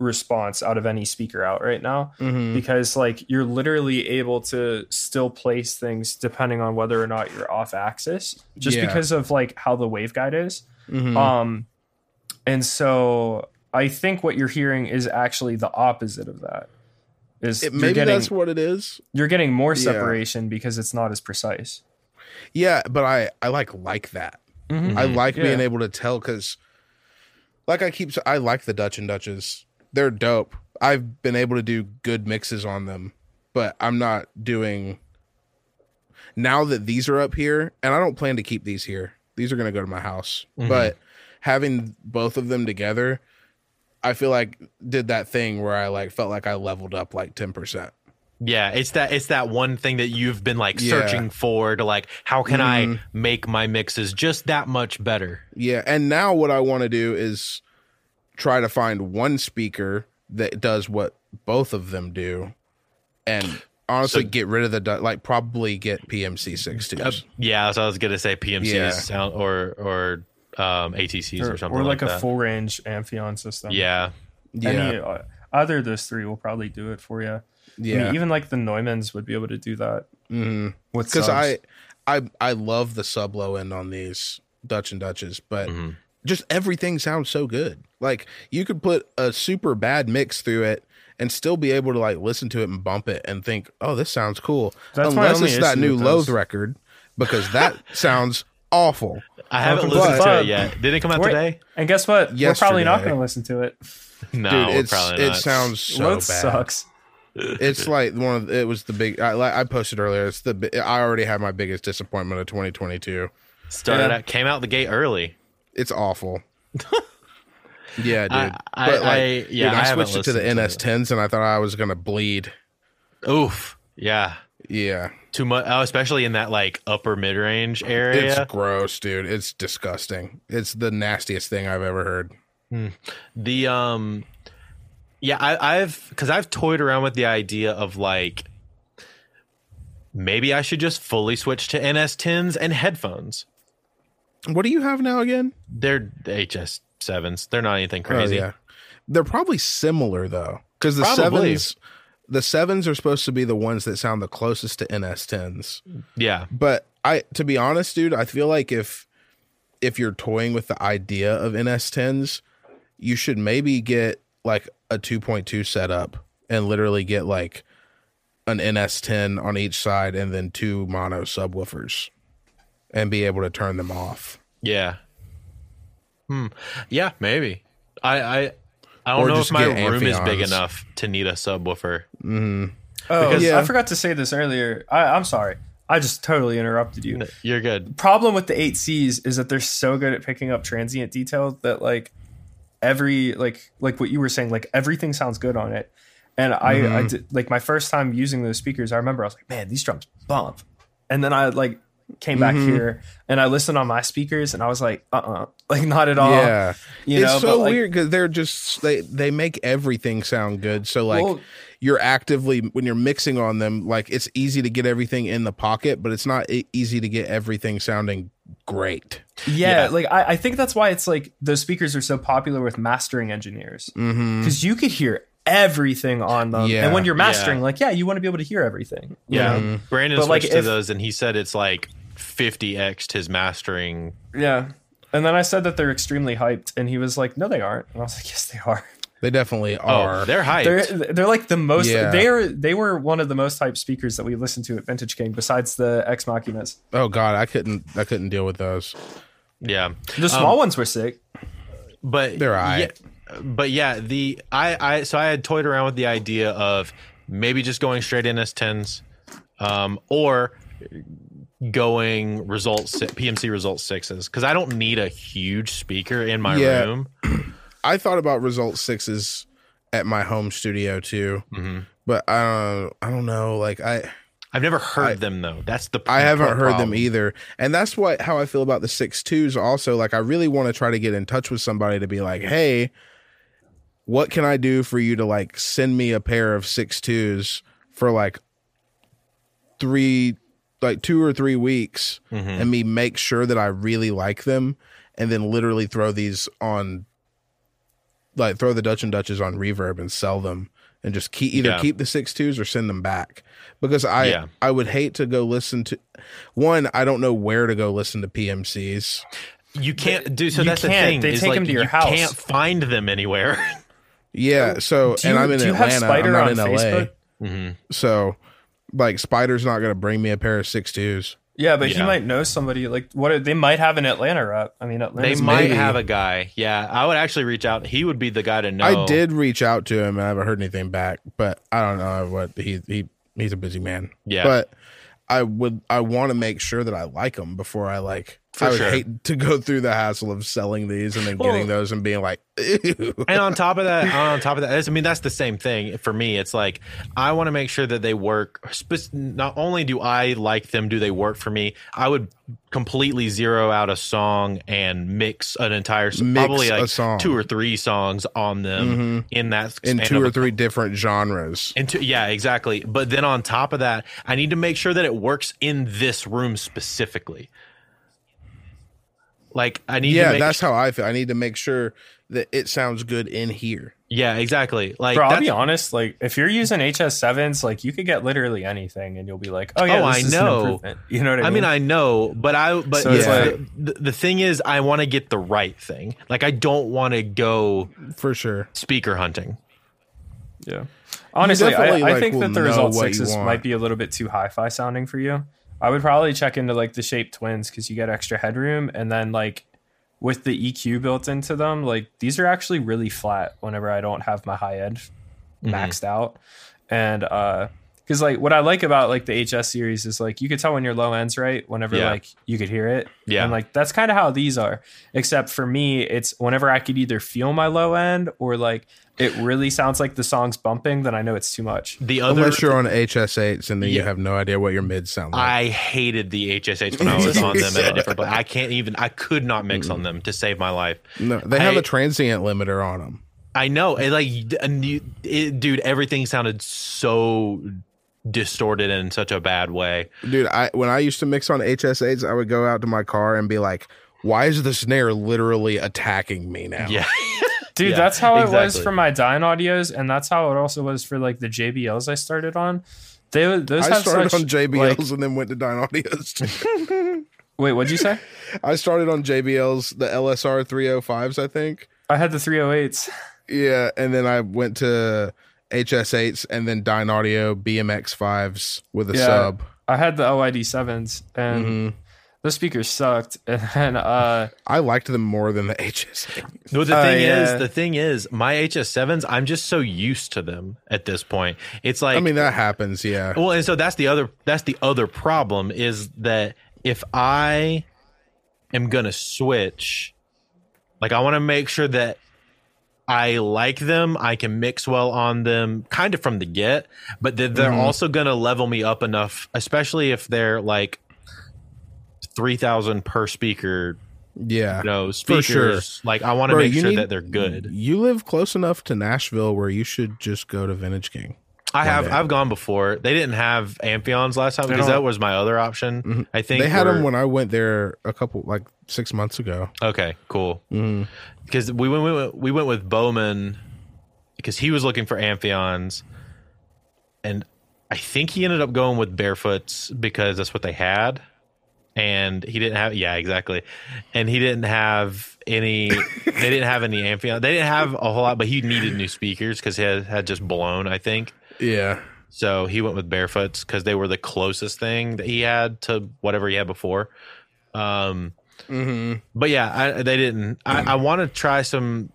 response out of any speaker out right now, mm-hmm. because like you're literally able to still place things depending on whether or not you're off axis, just yeah. because of like how the waveguide is. Mm-hmm. Um, and so I think what you're hearing is actually the opposite of that. Is it, maybe getting, that's what it is. You're getting more separation yeah. because it's not as precise. Yeah, but I, I like like that. Mm-hmm. I like yeah. being able to tell because, like I keep, I like the Dutch and Dutches. They're dope. I've been able to do good mixes on them, but I'm not doing. Now that these are up here, and I don't plan to keep these here. These are going to go to my house. Mm-hmm. But having both of them together, I feel like did that thing where I like felt like I leveled up like ten percent. Yeah, it's that it's that one thing that you've been like yeah. searching for to like, how can mm-hmm. I make my mixes just that much better? Yeah, and now what I want to do is try to find one speaker that does what both of them do, and honestly so, get rid of the like probably get P M C sixty-twos. Uh, yeah, so I was gonna say P M Cs yeah. sound or or. Um, A T Cs or, or something, or like, like a that. Full range Amphion system. Yeah, yeah. Any, uh, either of those three will probably do it for you. Yeah, I mean, even like the Neumanns would be able to do that. Mm. With because I, I, I love the sub low end on these Dutch and Dutches, but mm-hmm. just everything sounds so good. Like you could put a super bad mix through it and still be able to like listen to it and bump it and think, oh, this sounds cool. That's unless it's that new Loathe record, because that sounds awful. I haven't listened but, to it yet. Did it come out today? And guess what? Yesterday. We're probably not going to listen to it. No, dude, it's, we're probably not. It sounds so Loathe bad. Sucks. It's like one of it was the big. I, I posted earlier. It's the. I already had my biggest disappointment of twenty twenty-two. Started yeah. out, came out the gate early. It's awful. Yeah, dude. I, I, but like, I, yeah, dude, I, I switched it to the N S tens, to and I thought I was going to bleed. Oof. Yeah. Yeah. Too much, oh, especially in that like upper mid range area. It's gross, dude. It's disgusting. It's the nastiest thing I've ever heard. Hmm. The um, yeah, I, I've because I've toyed around with the idea of like maybe I should just fully switch to N S tens and headphones. What do you have now again? They're H S sevens. They're not anything crazy. Oh, yeah. They're probably similar though, because the probably. sevens. The sevens are supposed to be the ones that sound the closest to N S tens. Yeah. But I, to be honest, dude, I feel like if if you're toying with the idea of N S tens, you should maybe get like a two point two setup and literally get like an N S ten on each side and then two mono subwoofers and be able to turn them off. Yeah. Hmm. Yeah, maybe. I... I I don't know if my room is big enough to need a subwoofer. Mm. Oh, because yeah. I forgot to say this earlier. I, I'm sorry. I just totally interrupted you. You're good. The problem with the eight C's is that they're so good at picking up transient detail that like every like like what you were saying, like everything sounds good on it. And I, mm-hmm. I did, like my first time using those speakers, I remember I was like, man, these drums bump. And then I like came back mm-hmm. here and I listened on my speakers and I was like, uh-uh. Like, not at all. Yeah. You know, it's so like, weird because they're just, they, they make everything sound good. So, like, well, you're actively, when you're mixing on them, like, it's easy to get everything in the pocket, but it's not easy to get everything sounding great. Yeah. yeah. Like, I, I think that's why it's like those speakers are so popular with mastering engineers because mm-hmm. you could hear everything on them. Yeah. And when you're mastering, yeah. like, yeah, you want to be able to hear everything. Yeah. You know? mm-hmm. Brandon but switched like, to if, those and he said it's like fifty X'd his mastering. Yeah. And then I said that they're extremely hyped, and he was like, no, they aren't. And I was like, yes, they are. They definitely are. Oh, they're hyped. They're, they're like the most, yeah. they are, they were one of the most hyped speakers that we listened to at Vintage King, besides the Ex Machinas. Oh, God, I couldn't, I couldn't deal with those. Yeah. The small um, ones were sick. But they're right. Yeah, but yeah, the, I, I, so I had toyed around with the idea of maybe just going straight N S tens. um, or going results P M C Result sixes, because I don't need a huge speaker in my yeah. room. I thought about Result sixes at my home studio too, mm-hmm. but I don't, I don't know. Like I, I've never heard I, them though. That's the I haven't heard problem. them either, and that's what how I feel about the six twos. Also, like I really want to try to get in touch with somebody to be like, hey, what can I do for you to like send me a pair of six twos for like three, like two or three weeks, mm-hmm. and me make sure that I really like them, and then literally throw these on. Like throw the Dutch and Dutches on reverb and sell them, and just keep either yeah. keep the six twos or send them back, because I yeah. I would hate to go listen to one. I don't know where to go listen to P M Cs. You can't do so. You that's can't. the thing. They take like, them to your you house. You can't find them anywhere. Yeah. So you, and I'm in do you Atlanta. Have Spider I'm not on in Facebook? L A. Mm-hmm. So like Spider's not going to bring me a pair of six twos. Yeah, but yeah. he might know somebody. Like, what they might have an Atlanta rep. I mean, Atlanta's they might maybe. have a guy. Yeah, I would actually reach out. He would be the guy to know. I did reach out to him, and I haven't heard anything back. But I don't know what he he he's a busy man. Yeah, but I would I want to make sure that I like him before I like. For I would sure. hate to go through the hassle of selling these and then well, getting those and being like, ew. And on top of that, on top of that, I mean, that's the same thing for me. It's like, I want to make sure that they work. Not only do I like them, do they work for me? I would completely zero out a song and mix an entire song, mix probably like song. two or three songs on them mm-hmm. in that. In two or three different genres. Into, yeah, exactly. But then on top of that, I need to make sure that it works in this room specifically. Like I need, yeah, to make that's sure. how I feel. I need to make sure that it sounds good in here. Yeah, exactly. Like, bro, I'll be honest. Like, if you're using H S sevens, like you could get literally anything, and you'll be like, oh yeah, oh, this I is know. An improvement. You know what I mean? I mean, I know, but I, but so yeah. like, the, the thing is, I want to get the right thing. Like, I don't want to go for sure speaker hunting. Yeah, honestly, I, like, I think we'll that the Result sixes might be a little bit too hi-fi sounding for you. I would probably check into like the Shape Twins, because you get extra headroom, and then like with the E Q built into them, like these are actually really flat whenever I don't have my high end mm-hmm. maxed out. And uh because like what I like about like the H S series is like you could tell when your low end's right whenever yeah. like you could hear it. Yeah. And like that's kind of how these are. Except for me, it's whenever I could either feel my low end or like it really sounds like the song's bumping, then I know it's too much. The other, Unless you're on H S eights and then yeah. you have no idea what your mids sound like. I hated the H S eights when I was on them at a different place. I can't even, I could not mix mm-hmm. on them to save my life. No, they I, have a transient limiter on them. I know. It like, it, dude, everything sounded so distorted in such a bad way. Dude, I when I used to mix on H S eights, I would go out to my car and be like, why is the snare literally attacking me now? Yeah. Dude, yeah, that's how exactly. it was for my Dyne Audios, and that's how it also was for like the J B Ls I started on. They those I have started such, on J B Ls like, and then went to Dyne Audios. Wait, what'd you say? I started on J B Ls, the L S R three oh fives, I think. I had the three oh eights. Yeah, and then I went to H S eights and then Dyne Audio B M X fives with a yeah, sub. I had the O I D sevens and... Mm-hmm. Those speakers sucked, and then, uh, I liked them more than the H S eights. No, the thing uh, yeah. is, the thing is, my H S sevens, I'm just so used to them at this point. It's like, I mean, that happens, yeah. Well, and so that's the other that's the other problem is that if I am gonna switch, like I want to make sure that I like them, I can mix well on them, kind of from the get, but they're, they're mm-hmm. also gonna level me up enough, especially if they're like three thousand per speaker. Yeah. You know, speakers. For sure. Like, I want to make sure need, that they're good. You live close enough to Nashville where you should just go to Vintage King. I have. Day. I've gone before. They didn't have Amphions last time because that was my other option. Mm-hmm. I think they had them when I went there a couple, like six months ago. Okay, cool. Because mm. we went, we went, we went with Bowman because he was looking for Amphions, and I think he ended up going with Barefoots because that's what they had. And he didn't have, yeah, exactly. And he didn't have any, they didn't have any Amphion. They didn't have a whole lot, but he needed new speakers because he had, had just blown, I think. Yeah. So he went with Barefoots because they were the closest thing that he had to whatever he had before. Um, mm-hmm. But yeah, I, they didn't. I, mm. I want to try some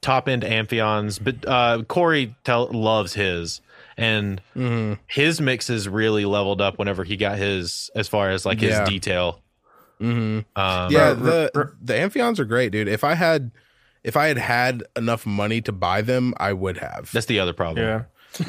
top end Amphions, but uh, Corey tell, loves his. And mm-hmm. his mixes really leveled up whenever he got his, as far as like his yeah. detail. Mm-hmm. Um, yeah, the the Amphion's are great, dude. If I had, if I had had enough money to buy them, I would have. That's the other problem. Yeah,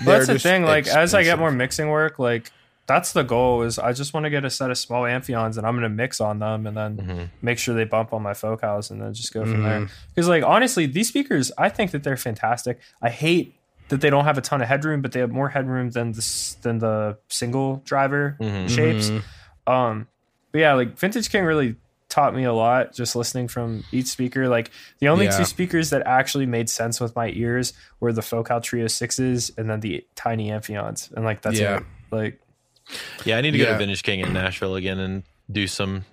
that's the thing. Like, expensive. As I get more mixing work, like that's the goal. Is I just want to get a set of small Amphions and I'm gonna mix on them and then mm-hmm. make sure they bump on my Focals and then just go from mm-hmm. there. Because like honestly, these speakers, I think that they're fantastic. I hate that they don't have a ton of headroom, but they have more headroom than the than the single driver mm-hmm. shapes. Mm-hmm. Um, but yeah, like Vintage King really taught me a lot just listening from each speaker. Like the only yeah. two speakers that actually made sense with my ears were the Focal Trio sixes and then the tiny Amphions, and like that's yeah. it. Like yeah, I need to yeah. go to Vintage King in Nashville again and do some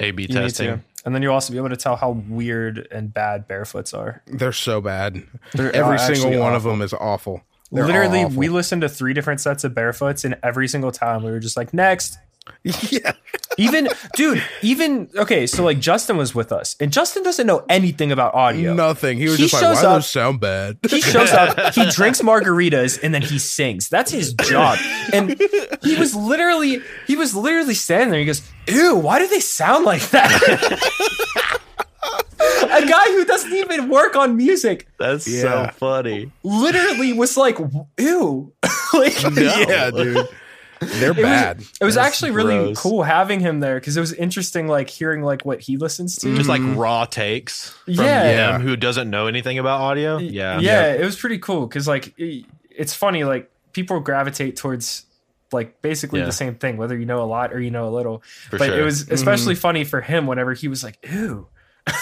A B testing. And then you'll also be able to tell how weird and bad Barefoots are. They're so bad. They're Every single one awful. of them is awful. They're Literally, awful. We listened to three different sets of Barefoots, and every single time we were just like, next. Yeah. Even, dude, even, okay, so like Justin was with us, and Justin doesn't know anything about audio. Nothing. He was he just like, why those sound bad? He shows up, he drinks margaritas, and then he sings. That's his job. And he was literally, he was literally standing there. He goes, ew, why do they sound like that? A guy who doesn't even work on music. That's yeah. so funny. Literally was like, ew. Like, no. Yeah, dude. They're bad. It was, it was actually gross. Really cool having him there because it was interesting, like hearing like what he listens to, just like raw takes from yeah. him who doesn't know anything about audio. Yeah, yeah, it was pretty cool because like it, it's funny, like people gravitate towards like basically yeah. the same thing, whether you know a lot or you know a little. For but sure. it was especially mm-hmm. funny for him whenever he was like, "Ew,"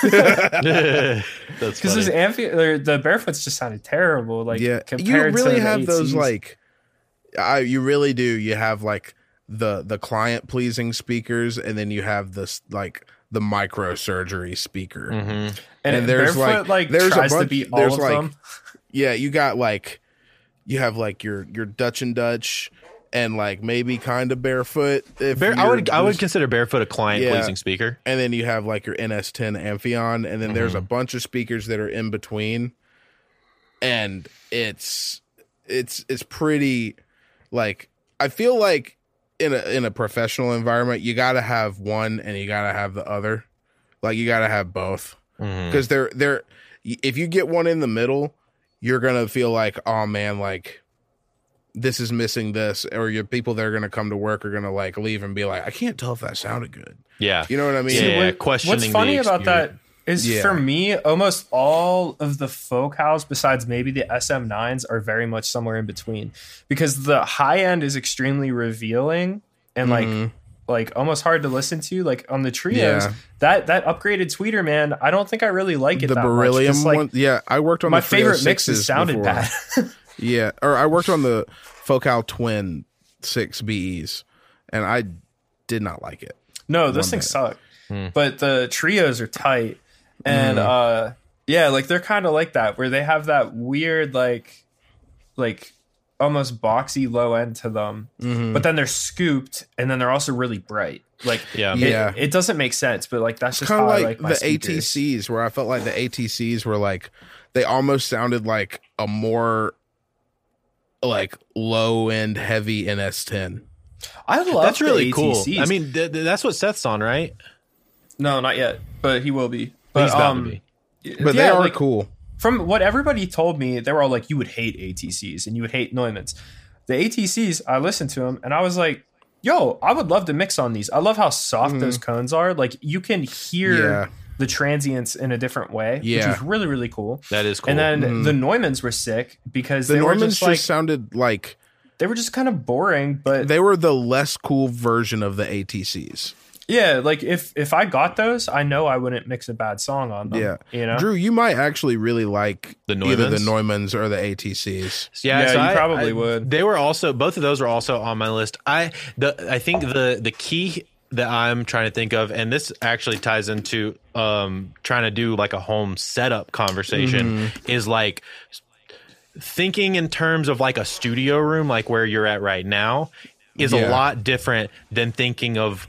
because his amphi- the Barefoots just sounded terrible. Like, yeah, compared you really to have those like. I, you really do. You have like the the client pleasing speakers, and then you have this like the microsurgery speaker. Mm-hmm. And, and there's Barefoot, like, like there's tries a bunch, to be all there's of like, them. Yeah, you got like you have like your your Dutch and Dutch, and like maybe kind of Barefoot. If Bare, I would I would consider Barefoot a client yeah. pleasing speaker. And then you have like your N S ten Amphion, and then mm-hmm. there's a bunch of speakers that are in between, and it's it's it's pretty. Like, I feel like in a in a professional environment, you got to have one and you got to have the other. Like, you got to have both. Because mm-hmm. they're, they're, if you get one in the middle, you're going to feel like, oh, man, like, this is missing this. Or your people that are going to come to work are going to, like, leave and be like, I can't tell if that sounded good. Yeah. You know what I mean? Yeah, yeah. Questioning what's funny about that is, yeah. for me, almost all of the Focals, besides maybe the S M nines, are very much somewhere in between. Because the high end is extremely revealing and, mm-hmm. like, like almost hard to listen to. Like, on the Trios, yeah. that that upgraded tweeter, man, I don't think I really like it the that beryllium much. Like, one, yeah, I worked on my the favorite mixes sounded before. Bad. Yeah, or I worked on the Focal Twin six B's, and I did not like it. No, those things suck. Mm. But the Trios are tight. And mm. uh yeah, like they're kind of like that where they have that weird like like almost boxy low end to them, mm-hmm. but then they're scooped and then they're also really bright. Like yeah, it, yeah. it doesn't make sense, but like that's just kinda how like I like my the speakers. A T Cs where I felt like the A T Cs were like they almost sounded like a more like low end heavy N S ten. I love that's really the A T Cs. Cool. I mean th- th- that's what Seth's on, right? No, not yet, but he will be. But, um, but yeah, they are like, cool. From what everybody told me, they were all like, you would hate A T Cs and you would hate Neumanns. The A T Cs, I listened to them and I was like, yo, I would love to mix on these. I love how soft mm. those cones are. Like you can hear yeah. the transients in a different way, yeah. which is really, really cool. That is cool. And then mm. the Neumanns were sick because the they Neumanns were just, just like, sounded like they were just kind of boring, but they were the less cool version of the A T Cs. Yeah, like if if I got those, I know I wouldn't mix a bad song on them. Yeah, you know, Drew, you might actually really like the Neumanns. Either the Neumanns or the A T Cs. Yeah, yeah so you I, probably I, would. They were also both of those are also on my list. I the I think the the key that I'm trying to think of, and this actually ties into um, trying to do like a home setup conversation, mm-hmm. is like. Thinking in terms of like a studio room, like where you're at right now, is yeah. a lot different than thinking of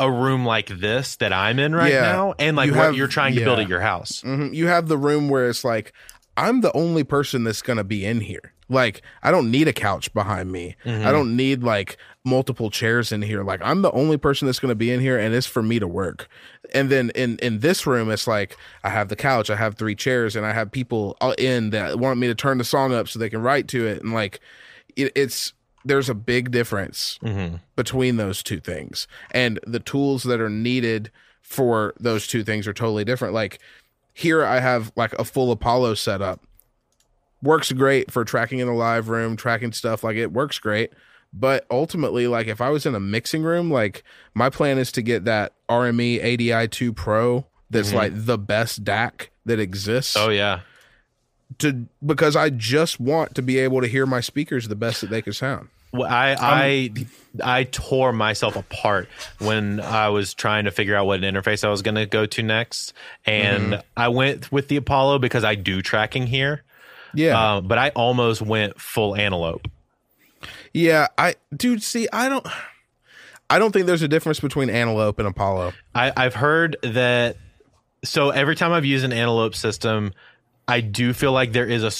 a room like this that I'm in right yeah. now and like you what have, you're trying yeah. to build at your house. Mm-hmm. You have the room where it's like, I'm the only person that's going to be in here. Like, I don't need a couch behind me. Mm-hmm. I don't need, like, multiple chairs in here. Like, I'm the only person that's going to be in here, and it's for me to work. And then in, in this room, it's like, I have the couch, I have three chairs, and I have people in that want me to turn the song up so they can write to it. And, like, it, it's... there's a big difference mm-hmm. between those two things, and the tools that are needed for those two things are totally different. Like here I have like a full Apollo setup, works great for tracking in the live room, tracking stuff, like it works great. But ultimately, like if I was in a mixing room, like my plan is to get that R M E A D I two Pro. That's mm-hmm. like the best D A C that exists. Oh yeah. To, because I just want to be able to hear my speakers the best that they can sound. Well, I I, I tore myself apart when I was trying to figure out what an interface I was going to go to next. And mm-hmm. I went with the Apollo because I do tracking here. Yeah. Uh, but I almost went full Antelope. Yeah. I dude, see, I don't, I don't think there's a difference between Antelope and Apollo. I, I've heard that. So every time I've used an Antelope system, I do feel like there is a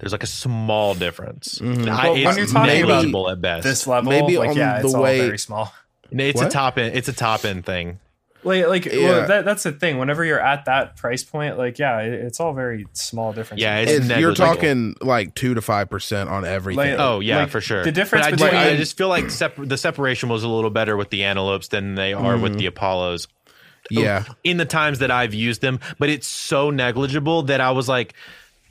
there's like a small difference. Mm-hmm. Well, I, it's when you're talking negligible about at best. This level, maybe like, on yeah, the it's way all very small. It's what? a top end. It's a top end thing. Like like yeah. well, that, that's the thing. Whenever you're at that price point, like yeah, it, it's all very small differences. Yeah, it's it's, you're talking like two to five percent on everything. Like, oh yeah, like, for sure. The difference I, between I just feel like separ- the separation was a little better with the Antelopes than they are mm-hmm. with the Apollos. Yeah, in the times that I've used them, but it's so negligible that I was like,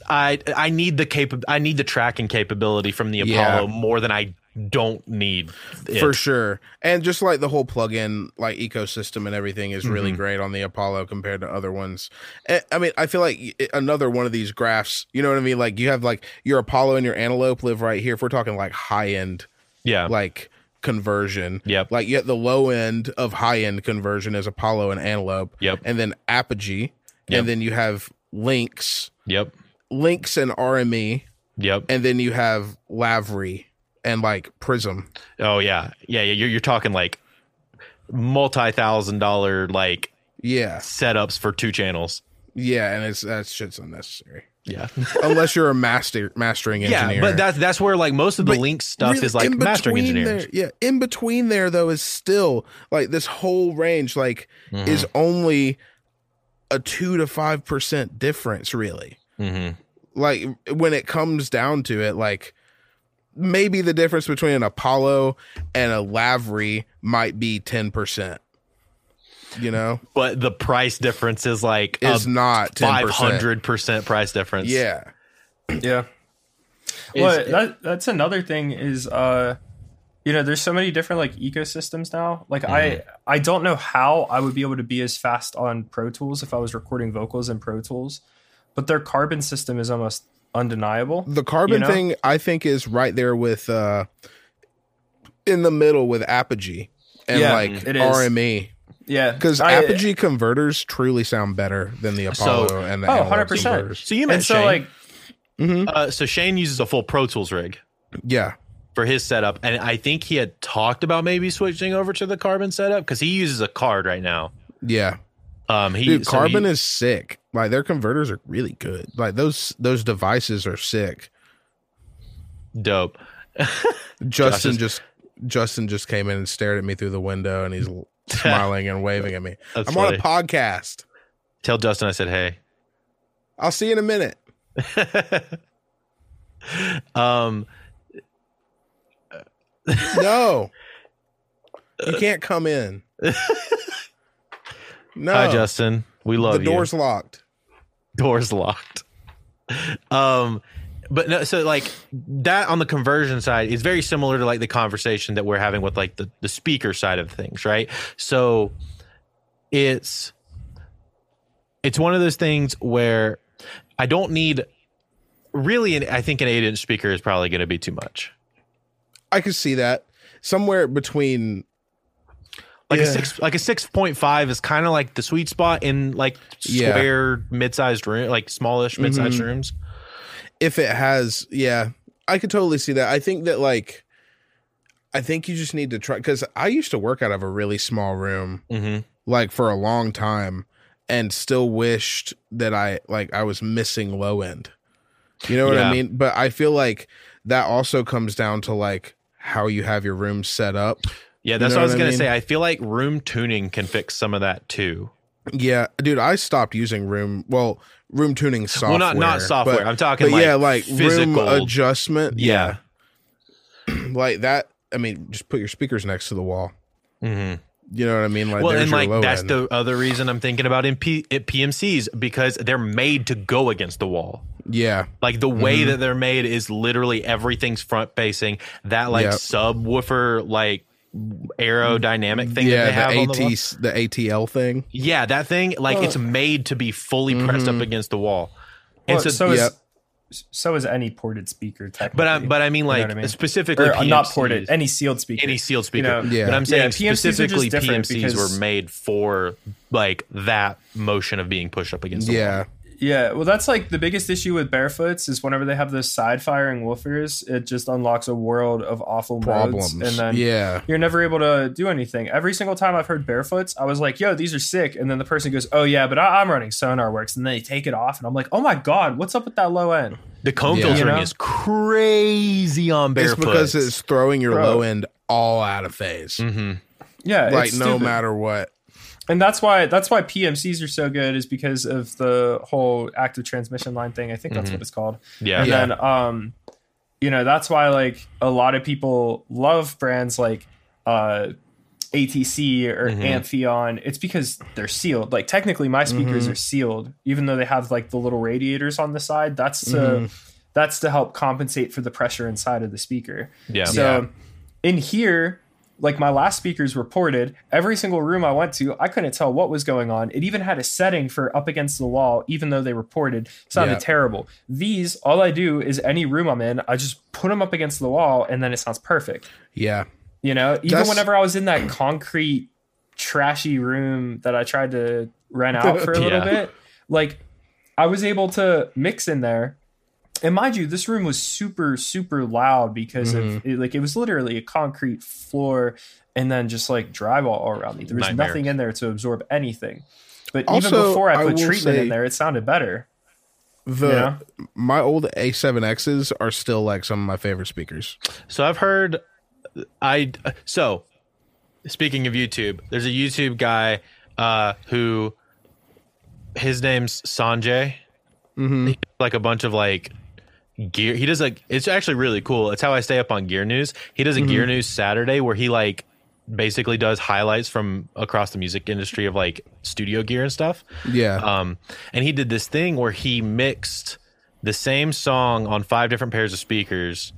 I I need the cap- I need the tracking capability from the Apollo yeah. more than I don't need it. For sure. And just like the whole plugin like ecosystem and everything is really mm-hmm. great on the Apollo compared to other ones. And, I mean, I feel like another one of these graphs, you know what I mean? Like you have like your Apollo and your Antelope live right here. If we're talking like high end, yeah, like. conversion yep like yet the low end of high end conversion is Apollo and Antelope yep and then Apogee yep. and then you have Lynx yep Lynx and R M E yep and then you have Lavery and like Prism. Oh yeah yeah yeah you're, you're talking like multi-thousand dollar like yeah setups for two channels yeah and it's that shit's unnecessary. Yeah, unless you're a master mastering engineer. Yeah, but that's that's where like most of the but Link stuff really, is like mastering engineers. There, yeah, in between there though is still like this whole range like mm-hmm. is only a two to five percent difference really. Mm-hmm. Like when it comes down to it, like maybe the difference between an Apollo and a Lavery might be ten percent. You know, but the price difference is like is not five hundred percent price difference. Yeah. Yeah. Well, is, that, that's another thing is, uh, you know, there's so many different like ecosystems now. Like mm-hmm. I, I don't know how I would be able to be as fast on Pro Tools if I was recording vocals in Pro Tools, but their Carbon system is almost undeniable. The Carbon you know? thing I think is right there with, uh, in the middle with Apogee and yeah, like R M E. Yeah, because Apogee converters truly sound better than the Apollo so, and the oh, one hundred percent. Converters. So you meant so Shane. Like, mm-hmm. uh, so Shane uses a full Pro Tools rig. Yeah, for his setup, and I think he had talked about maybe switching over to the Carbon setup because he uses a card right now. Yeah, um, he Dude, so Carbon he, is sick. Like their converters are really good. Like those those devices are sick. Dope. Justin just Justin just came in and stared at me through the window, and he's. Smiling and waving at me. That's I'm funny. On a podcast. Tell Justin I said, hey. I'll see you in a minute. um, No. You can't come in. No. Hi, Justin. We love you. The door's you. locked. Door's locked. Um, But no, so like that on the conversion side is very similar to like the conversation that we're having with like the, the speaker side of things, right? So it's it's one of those things where I don't need really, an, I think an eight inch speaker is probably going to be too much. I could see that somewhere between like yeah. a six, like a six point five is kind of like the sweet spot in like square yeah. mid-sized room, like smallish mid-sized mm-hmm. rooms. If it has, yeah, I could totally see that. I think that, like, I think you just need to try, because I used to work out of a really small room, mm-hmm. like, for a long time, and still wished that I, like, I was missing low end. You know what yeah. I mean? But I feel like that also comes down to like how you have your room set up. Yeah, that's you know what I was going to say. I feel like room tuning can fix some of that too. Yeah, dude, I stopped using room. Well, room tuning software. Well, not not software. But, I'm talking but like yeah, like physical room adjustment. Yeah, yeah. Like that. I mean, just put your speakers next to the wall. Mm-hmm. You know what I mean? Like, well, and like that's end. The other reason I'm thinking about in P- P M Cs because they're made to go against the wall. Yeah, like the way mm-hmm. that they're made is literally everything's front facing. That like yep. subwoofer like aerodynamic thing yeah, that they have the on the wall. The A T L thing. Yeah, that thing like oh. it's made to be fully mm-hmm. pressed up against the wall. And well, so, so yep. is so is any ported speaker. But I but I mean like you know I mean? specifically or, P M Cs, not ported any sealed speaker any sealed speaker. You know? Yeah, but I'm saying yeah, P M Cs specifically P M Cs were made for like that motion of being pushed up against the yeah. wall. Yeah, well, that's like the biggest issue with barefoots is whenever they have those side firing woofers, it just unlocks a world of awful problems, modes, and then yeah. you're never able to do anything. Every single time I've heard barefoots, I was like, "Yo, these are sick," and then the person goes, "Oh yeah, but I- I'm running SonarWorks," and then they take it off, and I'm like, "Oh my god, what's up with that low end?" The comb yeah. filtering you know? is crazy on barefoots. It's because it's throwing your Bro. low end all out of phase. Mm-hmm. Yeah, like it's no stupid. matter what. And that's why that's why P M Cs are so good is because of the whole active transmission line thing. I think that's mm-hmm. what it's called. Yeah. And yeah. then, um, you know, that's why like a lot of people love brands like uh, A T C or mm-hmm. Amphion. It's because they're sealed. Like technically, my speakers mm-hmm. are sealed, even though they have like the little radiators on the side. That's to mm-hmm. that's to help compensate for the pressure inside of the speaker. Yeah. So yeah. in here. Like my last speakers were ported, every single room I went to, I couldn't tell what was going on. It even had a setting for up against the wall, even though they were ported. Sounded yeah. terrible. These, all I do is any room I'm in, I just put them up against the wall and then it sounds perfect. Yeah. You know, even That's- whenever I was in that concrete, trashy room that I tried to rent out for a little yeah. bit, like I was able to mix in there. And mind you, this room was super, super loud because mm-hmm. of it, like it was literally a concrete floor and then just like drywall all around me. There was Nightmare. nothing in there to absorb anything. But also, even before I put I treatment in there, it sounded better. The you know? My old A seven X's are still like some of my favorite speakers. So I've heard I so speaking of YouTube, there's a YouTube guy uh, who his name's Sanjay. Mm-hmm. He, like a bunch of like. gear he does like it's actually really cool. It's how I stay up on gear news. He does a mm-hmm. gear news Saturday where he like basically does highlights from across the music industry of like studio gear and stuff. Yeah. Um and he did this thing where he mixed the same song on five different pairs of speakers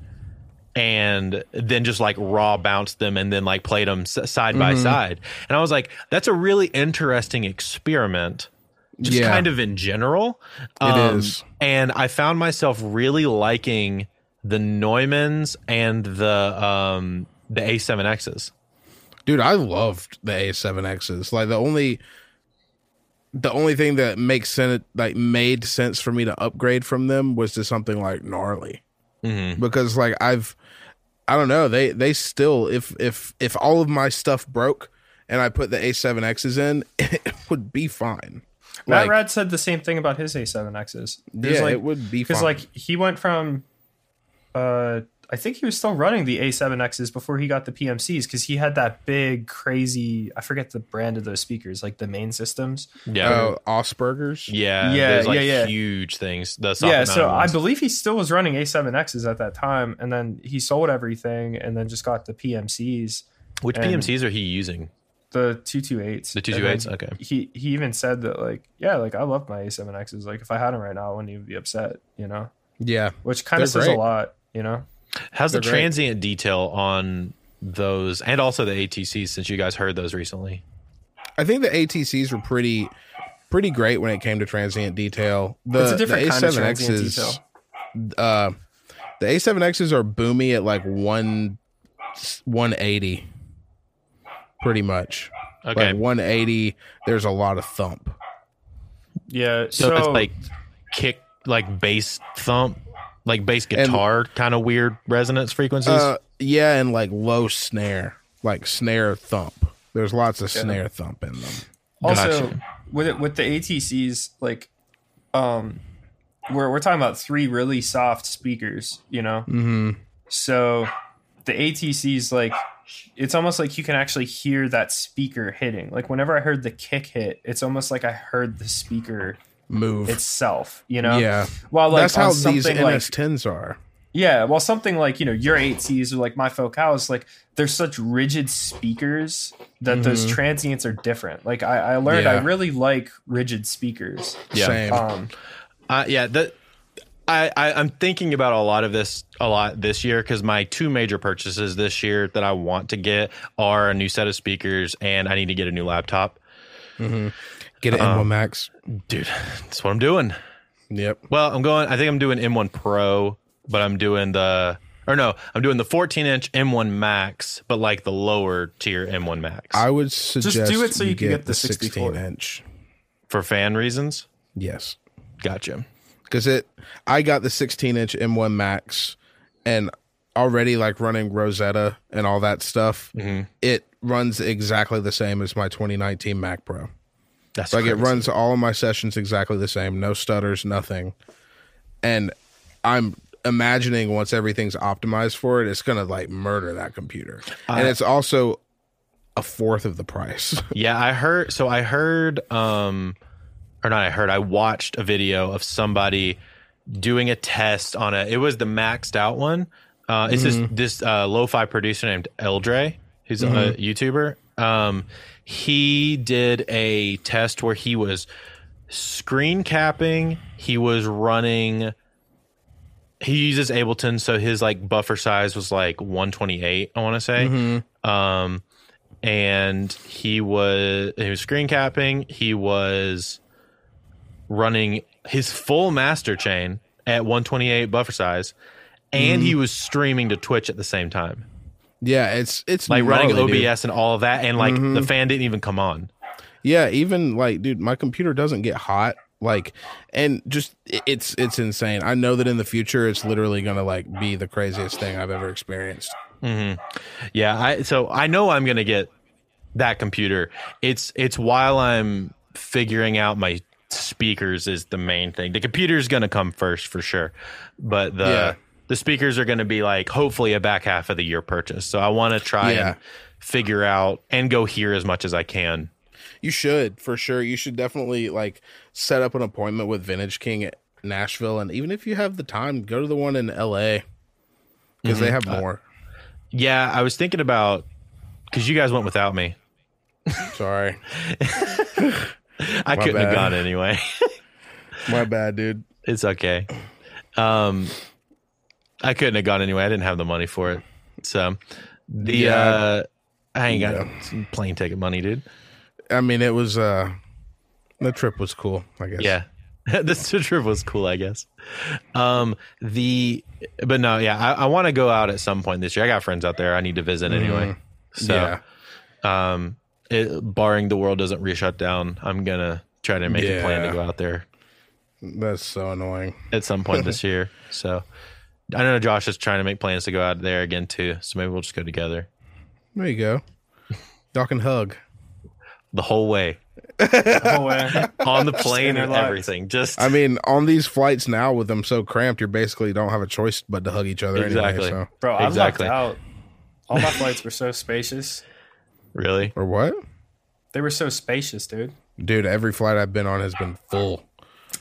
and then just like raw bounced them and then like played them side mm-hmm. by side. And I was like, that's a really interesting experiment. Just yeah. kind of in general. Um, it is. And I found myself really liking the Neumanns and the um, the A seven X's. Dude, I loved the A seven X's. Like the only the only thing that makes sense, like made sense for me to upgrade from them was to something like gnarly. Mm-hmm. Because like I've I don't know, they they still if if if all of my stuff broke and I put the A seven X's in, it would be fine. Matt like, Rad said the same thing about his A seven X's. There's yeah, like, it would be fun. Because, like, he went from, uh, I think he was still running the A seven X's before he got the P M Cs because he had that big, crazy, I forget the brand of those speakers, like the main systems. Yeah. Oh, Osberger's? Yeah. Yeah, like, yeah, yeah. huge things. The yeah, so ones. I believe he still was running A seven X's at that time, and then he sold everything and then just got the P M Cs. Which P M Cs are he using? The two twenty-eights. The two twenty-eights, okay. He he even said that, like, yeah, like, I love my A seven X's. Like, if I had them right now, I wouldn't even be upset, you know? Yeah. Which kind of says great. a lot, you know? How's They're the great. transient detail on those, and also the A T Cs, since you guys heard those recently? I think the A T Cs were pretty pretty great when it came to transient detail. The, it's a different the kind of transient detail. Uh, the A seven X's are boomy at, like, one, one eighty. Pretty much. Okay. Like one eighty, there's a lot of thump. Yeah. So, so it's like kick, like bass thump, like bass guitar kind of weird resonance frequencies. Uh, yeah. And like low snare, like snare thump. There's lots of yeah. snare thump in them. Also, gotcha. with it, with the A T Cs, like um, we're we're talking about three really soft speakers, you know? Mm-hmm. So the A T C's like, it's almost like you can actually hear that speaker hitting. Like whenever I heard the kick hit, it's almost like I heard the speaker move itself, you know? Yeah. While like that's how these N S tens like, are. Yeah. Well, something like, you know, your eight C's or like my Focalis, like they're such rigid speakers that mm-hmm. those transients are different. Like I, I learned yeah. I really like rigid speakers. Yeah. Same. Um, uh, yeah. That, I, I, I'm thinking about a lot of this a lot this year because my two major purchases this year that I want to get are a new set of speakers and I need to get a new laptop. Mm-hmm. Get an um, M one Max. Dude, that's what I'm doing. Yep. Well, I'm going, I think I'm doing M one Pro, but I'm doing the, or no, I'm doing the fourteen inch M one Max, but like the lower tier M one Max. I would suggest just do it so you, you can get, get the sixteen inch. For fan reasons? Yes. Gotcha. Because it, I got the sixteen inch M one Max and already like running Rosetta and all that stuff. Mm-hmm. It runs exactly the same as my twenty nineteen Mac Pro. That's like crazy. It runs all of my sessions exactly the same, no stutters, nothing. And I'm imagining once everything's optimized for it, it's gonna like murder that computer. Uh, and it's also a fourth of the price. Yeah, I heard. So I heard, um, or not. I heard. I watched a video of somebody doing a test on a. It was the maxed out one. Uh, it's mm-hmm. this this uh, lo-fi producer named Eldre, who's mm-hmm. a YouTuber. Um, he did a test where he was screen capping. He was running. He uses Ableton, so his like buffer size was like one twenty-eight. I want to say, mm-hmm. um, and he was he was screen capping. He was running his full master chain at one twenty-eight buffer size, and mm. he was streaming to Twitch at the same time. Yeah, it's it's like gnarly, running O B S dude. And all of that, and like mm-hmm. the fan didn't even come on. Yeah, even like, dude, my computer doesn't get hot. Like, and just it's it's insane. I know that in the future, it's literally gonna like be the craziest thing I've ever experienced. Mm-hmm. Yeah, I so I know I'm gonna get that computer. It's it's while I'm figuring out my speakers is the main thing. The computer is gonna come first for sure, but the. Yeah. The speakers are going to be like hopefully a back half of the year purchase. So I want to try yeah. and figure out and go here as much as I can. You should for sure. You should definitely like set up an appointment with Vintage King at Nashville. And even if you have the time, go to the one in L A because mm-hmm. they have more. Uh, yeah. I was thinking about because you guys went without me. Sorry. I My couldn't bad. have gone anyway. My bad, dude. It's okay. Um, I couldn't have gone anyway. I didn't have the money for it. So the yeah. uh, I ain't got yeah. plane ticket money, dude. I mean, it was uh, the trip was cool, I guess. Yeah, this trip was cool, I guess. Um, the but no, yeah, I, I want to go out at some point this year. I got friends out there. I need to visit anyway. Mm-hmm. So, yeah. um, it, barring the world doesn't re-shut down, I'm gonna try to make yeah. a plan to go out there. That's so annoying. At some point this year, so. I know Josh is trying to make plans to go out there again, too. So maybe we'll just go together. There you go. Y'all can hug. The whole way. The whole way. On the plane and everything. Just I mean, on these flights now with them so cramped, you basically don't have a choice but to hug each other exactly. anyway. So. Bro, I'm exactly. locked out. All my flights were so spacious. Really? Or what? They were so spacious, dude. Dude, every flight I've been on has been full.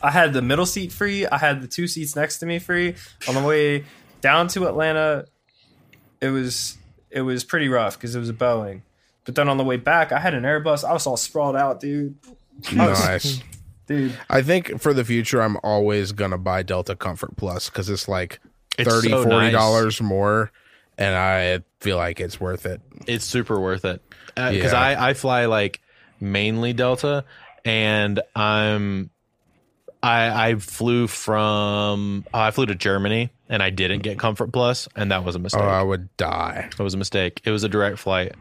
I had the middle seat free. I had the two seats next to me free. On the way down to Atlanta, it was it was pretty rough because it was a Boeing. But then on the way back, I had an Airbus. I was all sprawled out, dude. I was, nice. Dude. I think for the future, I'm always going to buy Delta Comfort Plus because it's like it's thirty dollars, so forty dollars nice. More, and I feel like it's worth it. It's super worth it because uh, yeah. I, I fly like mainly Delta, and I'm... I, I flew from oh, I flew to Germany and I didn't get Comfort Plus, and that was a mistake. Oh, I would die. It was a mistake. It was a direct flight.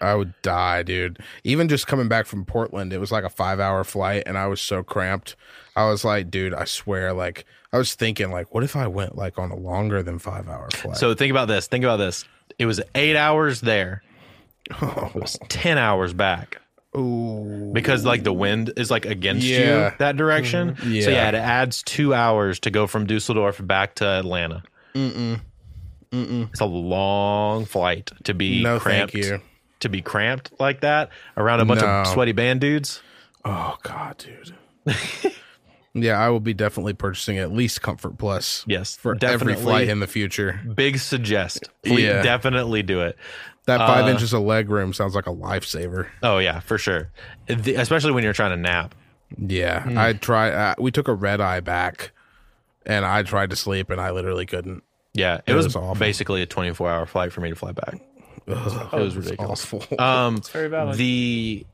I would die, dude. Even just coming back from Portland, it was like a five hour flight and I was so cramped. I was like, dude, I swear, like I was thinking like, what if I went like on a longer than five hour flight? So think about this. Think about this. It was eight hours there. Oh. It was ten hours back. Oh, because like the wind is like against yeah. you that direction. Mm-hmm. Yeah. So yeah, it adds two hours to go from Dusseldorf back to Atlanta. Mm-mm. Mm-mm. It's a long flight to be no, cramped. Thank you. To be cramped like that around a bunch no. of sweaty band dudes. Oh God, dude. Yeah, I will be definitely purchasing at least Comfort Plus. Yes, for every flight in the future. Big suggest. Please yeah. definitely do it. That five uh, inches of leg room sounds like a lifesaver. Oh yeah, for sure. The, especially when you're trying to nap. Yeah, mm. I tried. Uh, we took a red eye back, and I tried to sleep, and I literally couldn't. Yeah, it, it was, was basically a twenty-four hour flight for me to fly back. Ugh, it was ridiculous. Awful. Um, it's very valid. The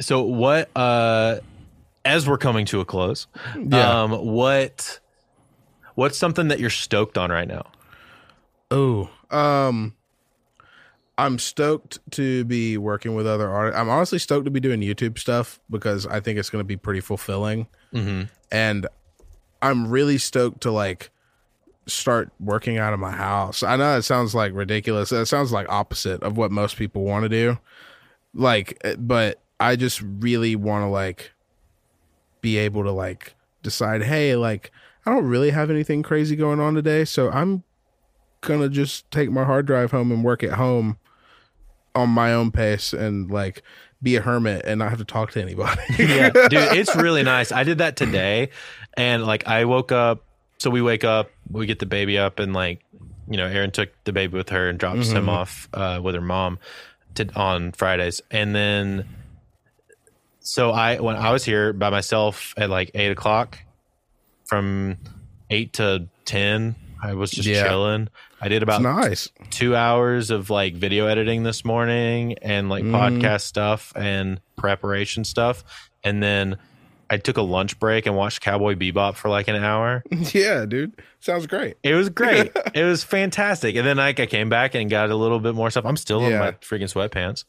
so what? Uh, as we're coming to a close, yeah. um, what what's something that you're stoked on right now? Oh, um, I'm stoked to be working with other artists. I'm honestly stoked to be doing YouTube stuff because I think it's going to be pretty fulfilling. Mm-hmm. And I'm really stoked to like start working out of my house. I know it sounds like ridiculous. It sounds like opposite of what most people want to do. Like, but I just really want to like be able to like decide, hey, like I don't really have anything crazy going on today, so I'm gonna just take my hard drive home and work at home on my own pace and like be a hermit and not have to talk to anybody. Yeah, dude, it's really nice. I did that today, and like I woke up, so we wake up, we get the baby up, and like, you know, Erin took the baby with her and drops mm-hmm. him off uh, with her mom to, on Fridays, and then so I, when I was here by myself at like eight o'clock, from eight to ten, I was just yeah. chilling. I did about nice. two hours of like video editing this morning and like mm. podcast stuff and preparation stuff. And then I took a lunch break and watched Cowboy Bebop for like an hour. Yeah, dude. Sounds great. It was great. It was fantastic. And then like I came back and got a little bit more stuff. I'm still yeah. in my freaking sweatpants.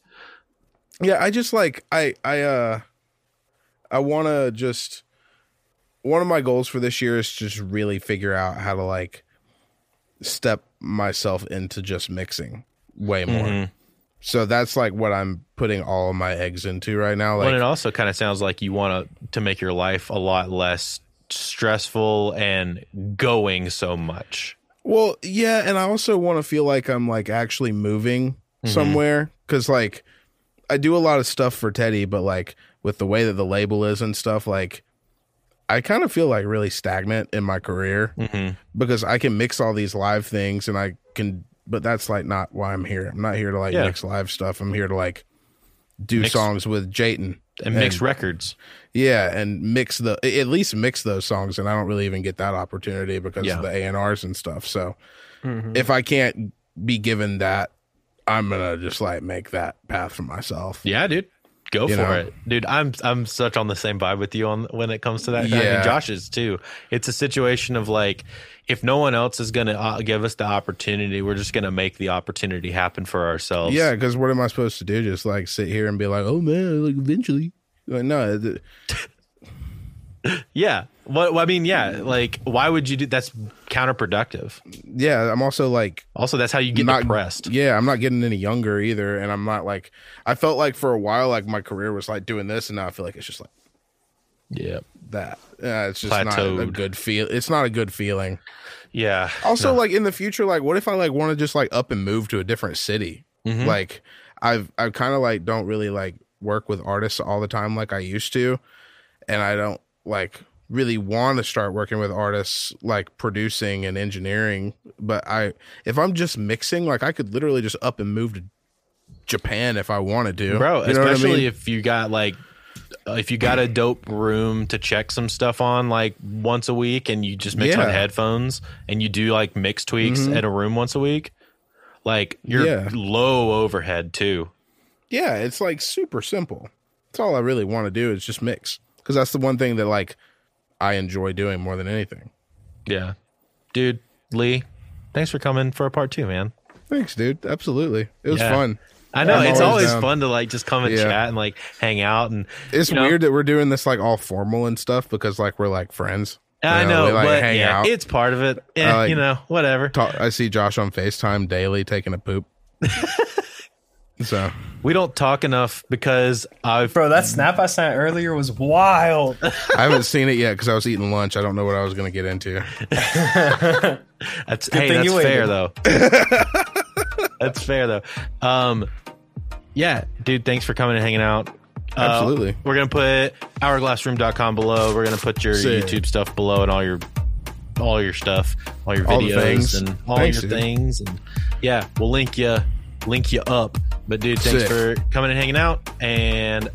Yeah. I just like, I, I, uh, I want to just, one of my goals for this year is just really figure out how to like step myself into just mixing way more. Mm-hmm. So that's like what I'm putting all of my eggs into right now. Like, well, it also kind of sounds like you want to, to make your life a lot less stressful and going so much. Well, yeah. And I also want to feel like I'm like actually moving mm-hmm. somewhere. 'Cause like I do a lot of stuff for Teddy, but like, with the way that the label is and stuff, like I kind of feel like really stagnant in my career mm-hmm. because I can mix all these live things and I can, but that's like not why I'm here. I'm not here to like yeah. mix live stuff. I'm here to like do mix, songs with Jayton and mix and, records. Yeah. And mix the, at least mix those songs. And I don't really even get that opportunity because yeah. of the A and Rs and stuff. So mm-hmm. if I can't be given that, I'm going to just like make that path for myself. Yeah, dude. Go you for know. It, dude. I'm I'm such on the same vibe with you on when it comes to that. Yeah. I mean, Josh is too. It's a situation of like, if no one else is going to give us the opportunity, we're just going to make the opportunity happen for ourselves. Yeah, because what am I supposed to do? Just like sit here and be like, oh man, like eventually. Like, no. Th- yeah. Well, I mean, yeah. Like, why would you do? That's counterproductive. Yeah, I'm also like. Also, that's how you get not, depressed. Yeah, I'm not getting any younger either, and I'm not like. I felt like for a while, like my career was like doing this, and now I feel like it's just like. Yeah. That uh, it's just plateaued. Not a good feel. It's not a good feeling. Yeah. Also, no. like in the future, like what if I like want to just like up and move to a different city? Mm-hmm. Like, I've I kind of like don't really like work with artists all the time like I used to, and I don't like. Really want to start working with artists like producing and engineering, but I if I'm just mixing, like I could literally just up and move to Japan if I wanted to, bro. You know especially I mean? If you got like if you got a dope room to check some stuff on like once a week and you just mix yeah. on headphones and you do like mix tweaks mm-hmm. at a room once a week, like you're yeah. low overhead too. Yeah, it's like super simple. That's all I really want to do is just mix, because that's the one thing that like I enjoy doing more than anything. Yeah. Dude, Lee, thanks for coming for a part two, man. Thanks, dude. Absolutely. It was yeah. fun. I know. I'm it's always, always fun to like just come and yeah. chat and like hang out. And it's weird know. That we're doing this like all formal and stuff because like we're like friends. I you know, know we, like, but hang yeah, out. It's part of it. And, like, you know, whatever. Talk, I see Josh on FaceTime daily taking a poop. So we don't talk enough because I've bro that snap I sent earlier was wild. I haven't seen it yet because I was eating lunch. I don't know what I was going to get into. That's Good hey, thing that's you fair though. That's fair though. Um, yeah, dude, thanks for coming and hanging out. Uh, Absolutely. We're going to put hourglass room dot com below. We're going to put your Sick. YouTube stuff below and all your all your stuff, all your all videos and all thanks, your dude. things. And yeah, we'll link you link you up. But dude, thanks Sick. for coming and hanging out, and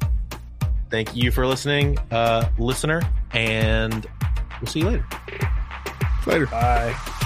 thank you for listening, uh, listener, and we'll see you later. Later. Bye.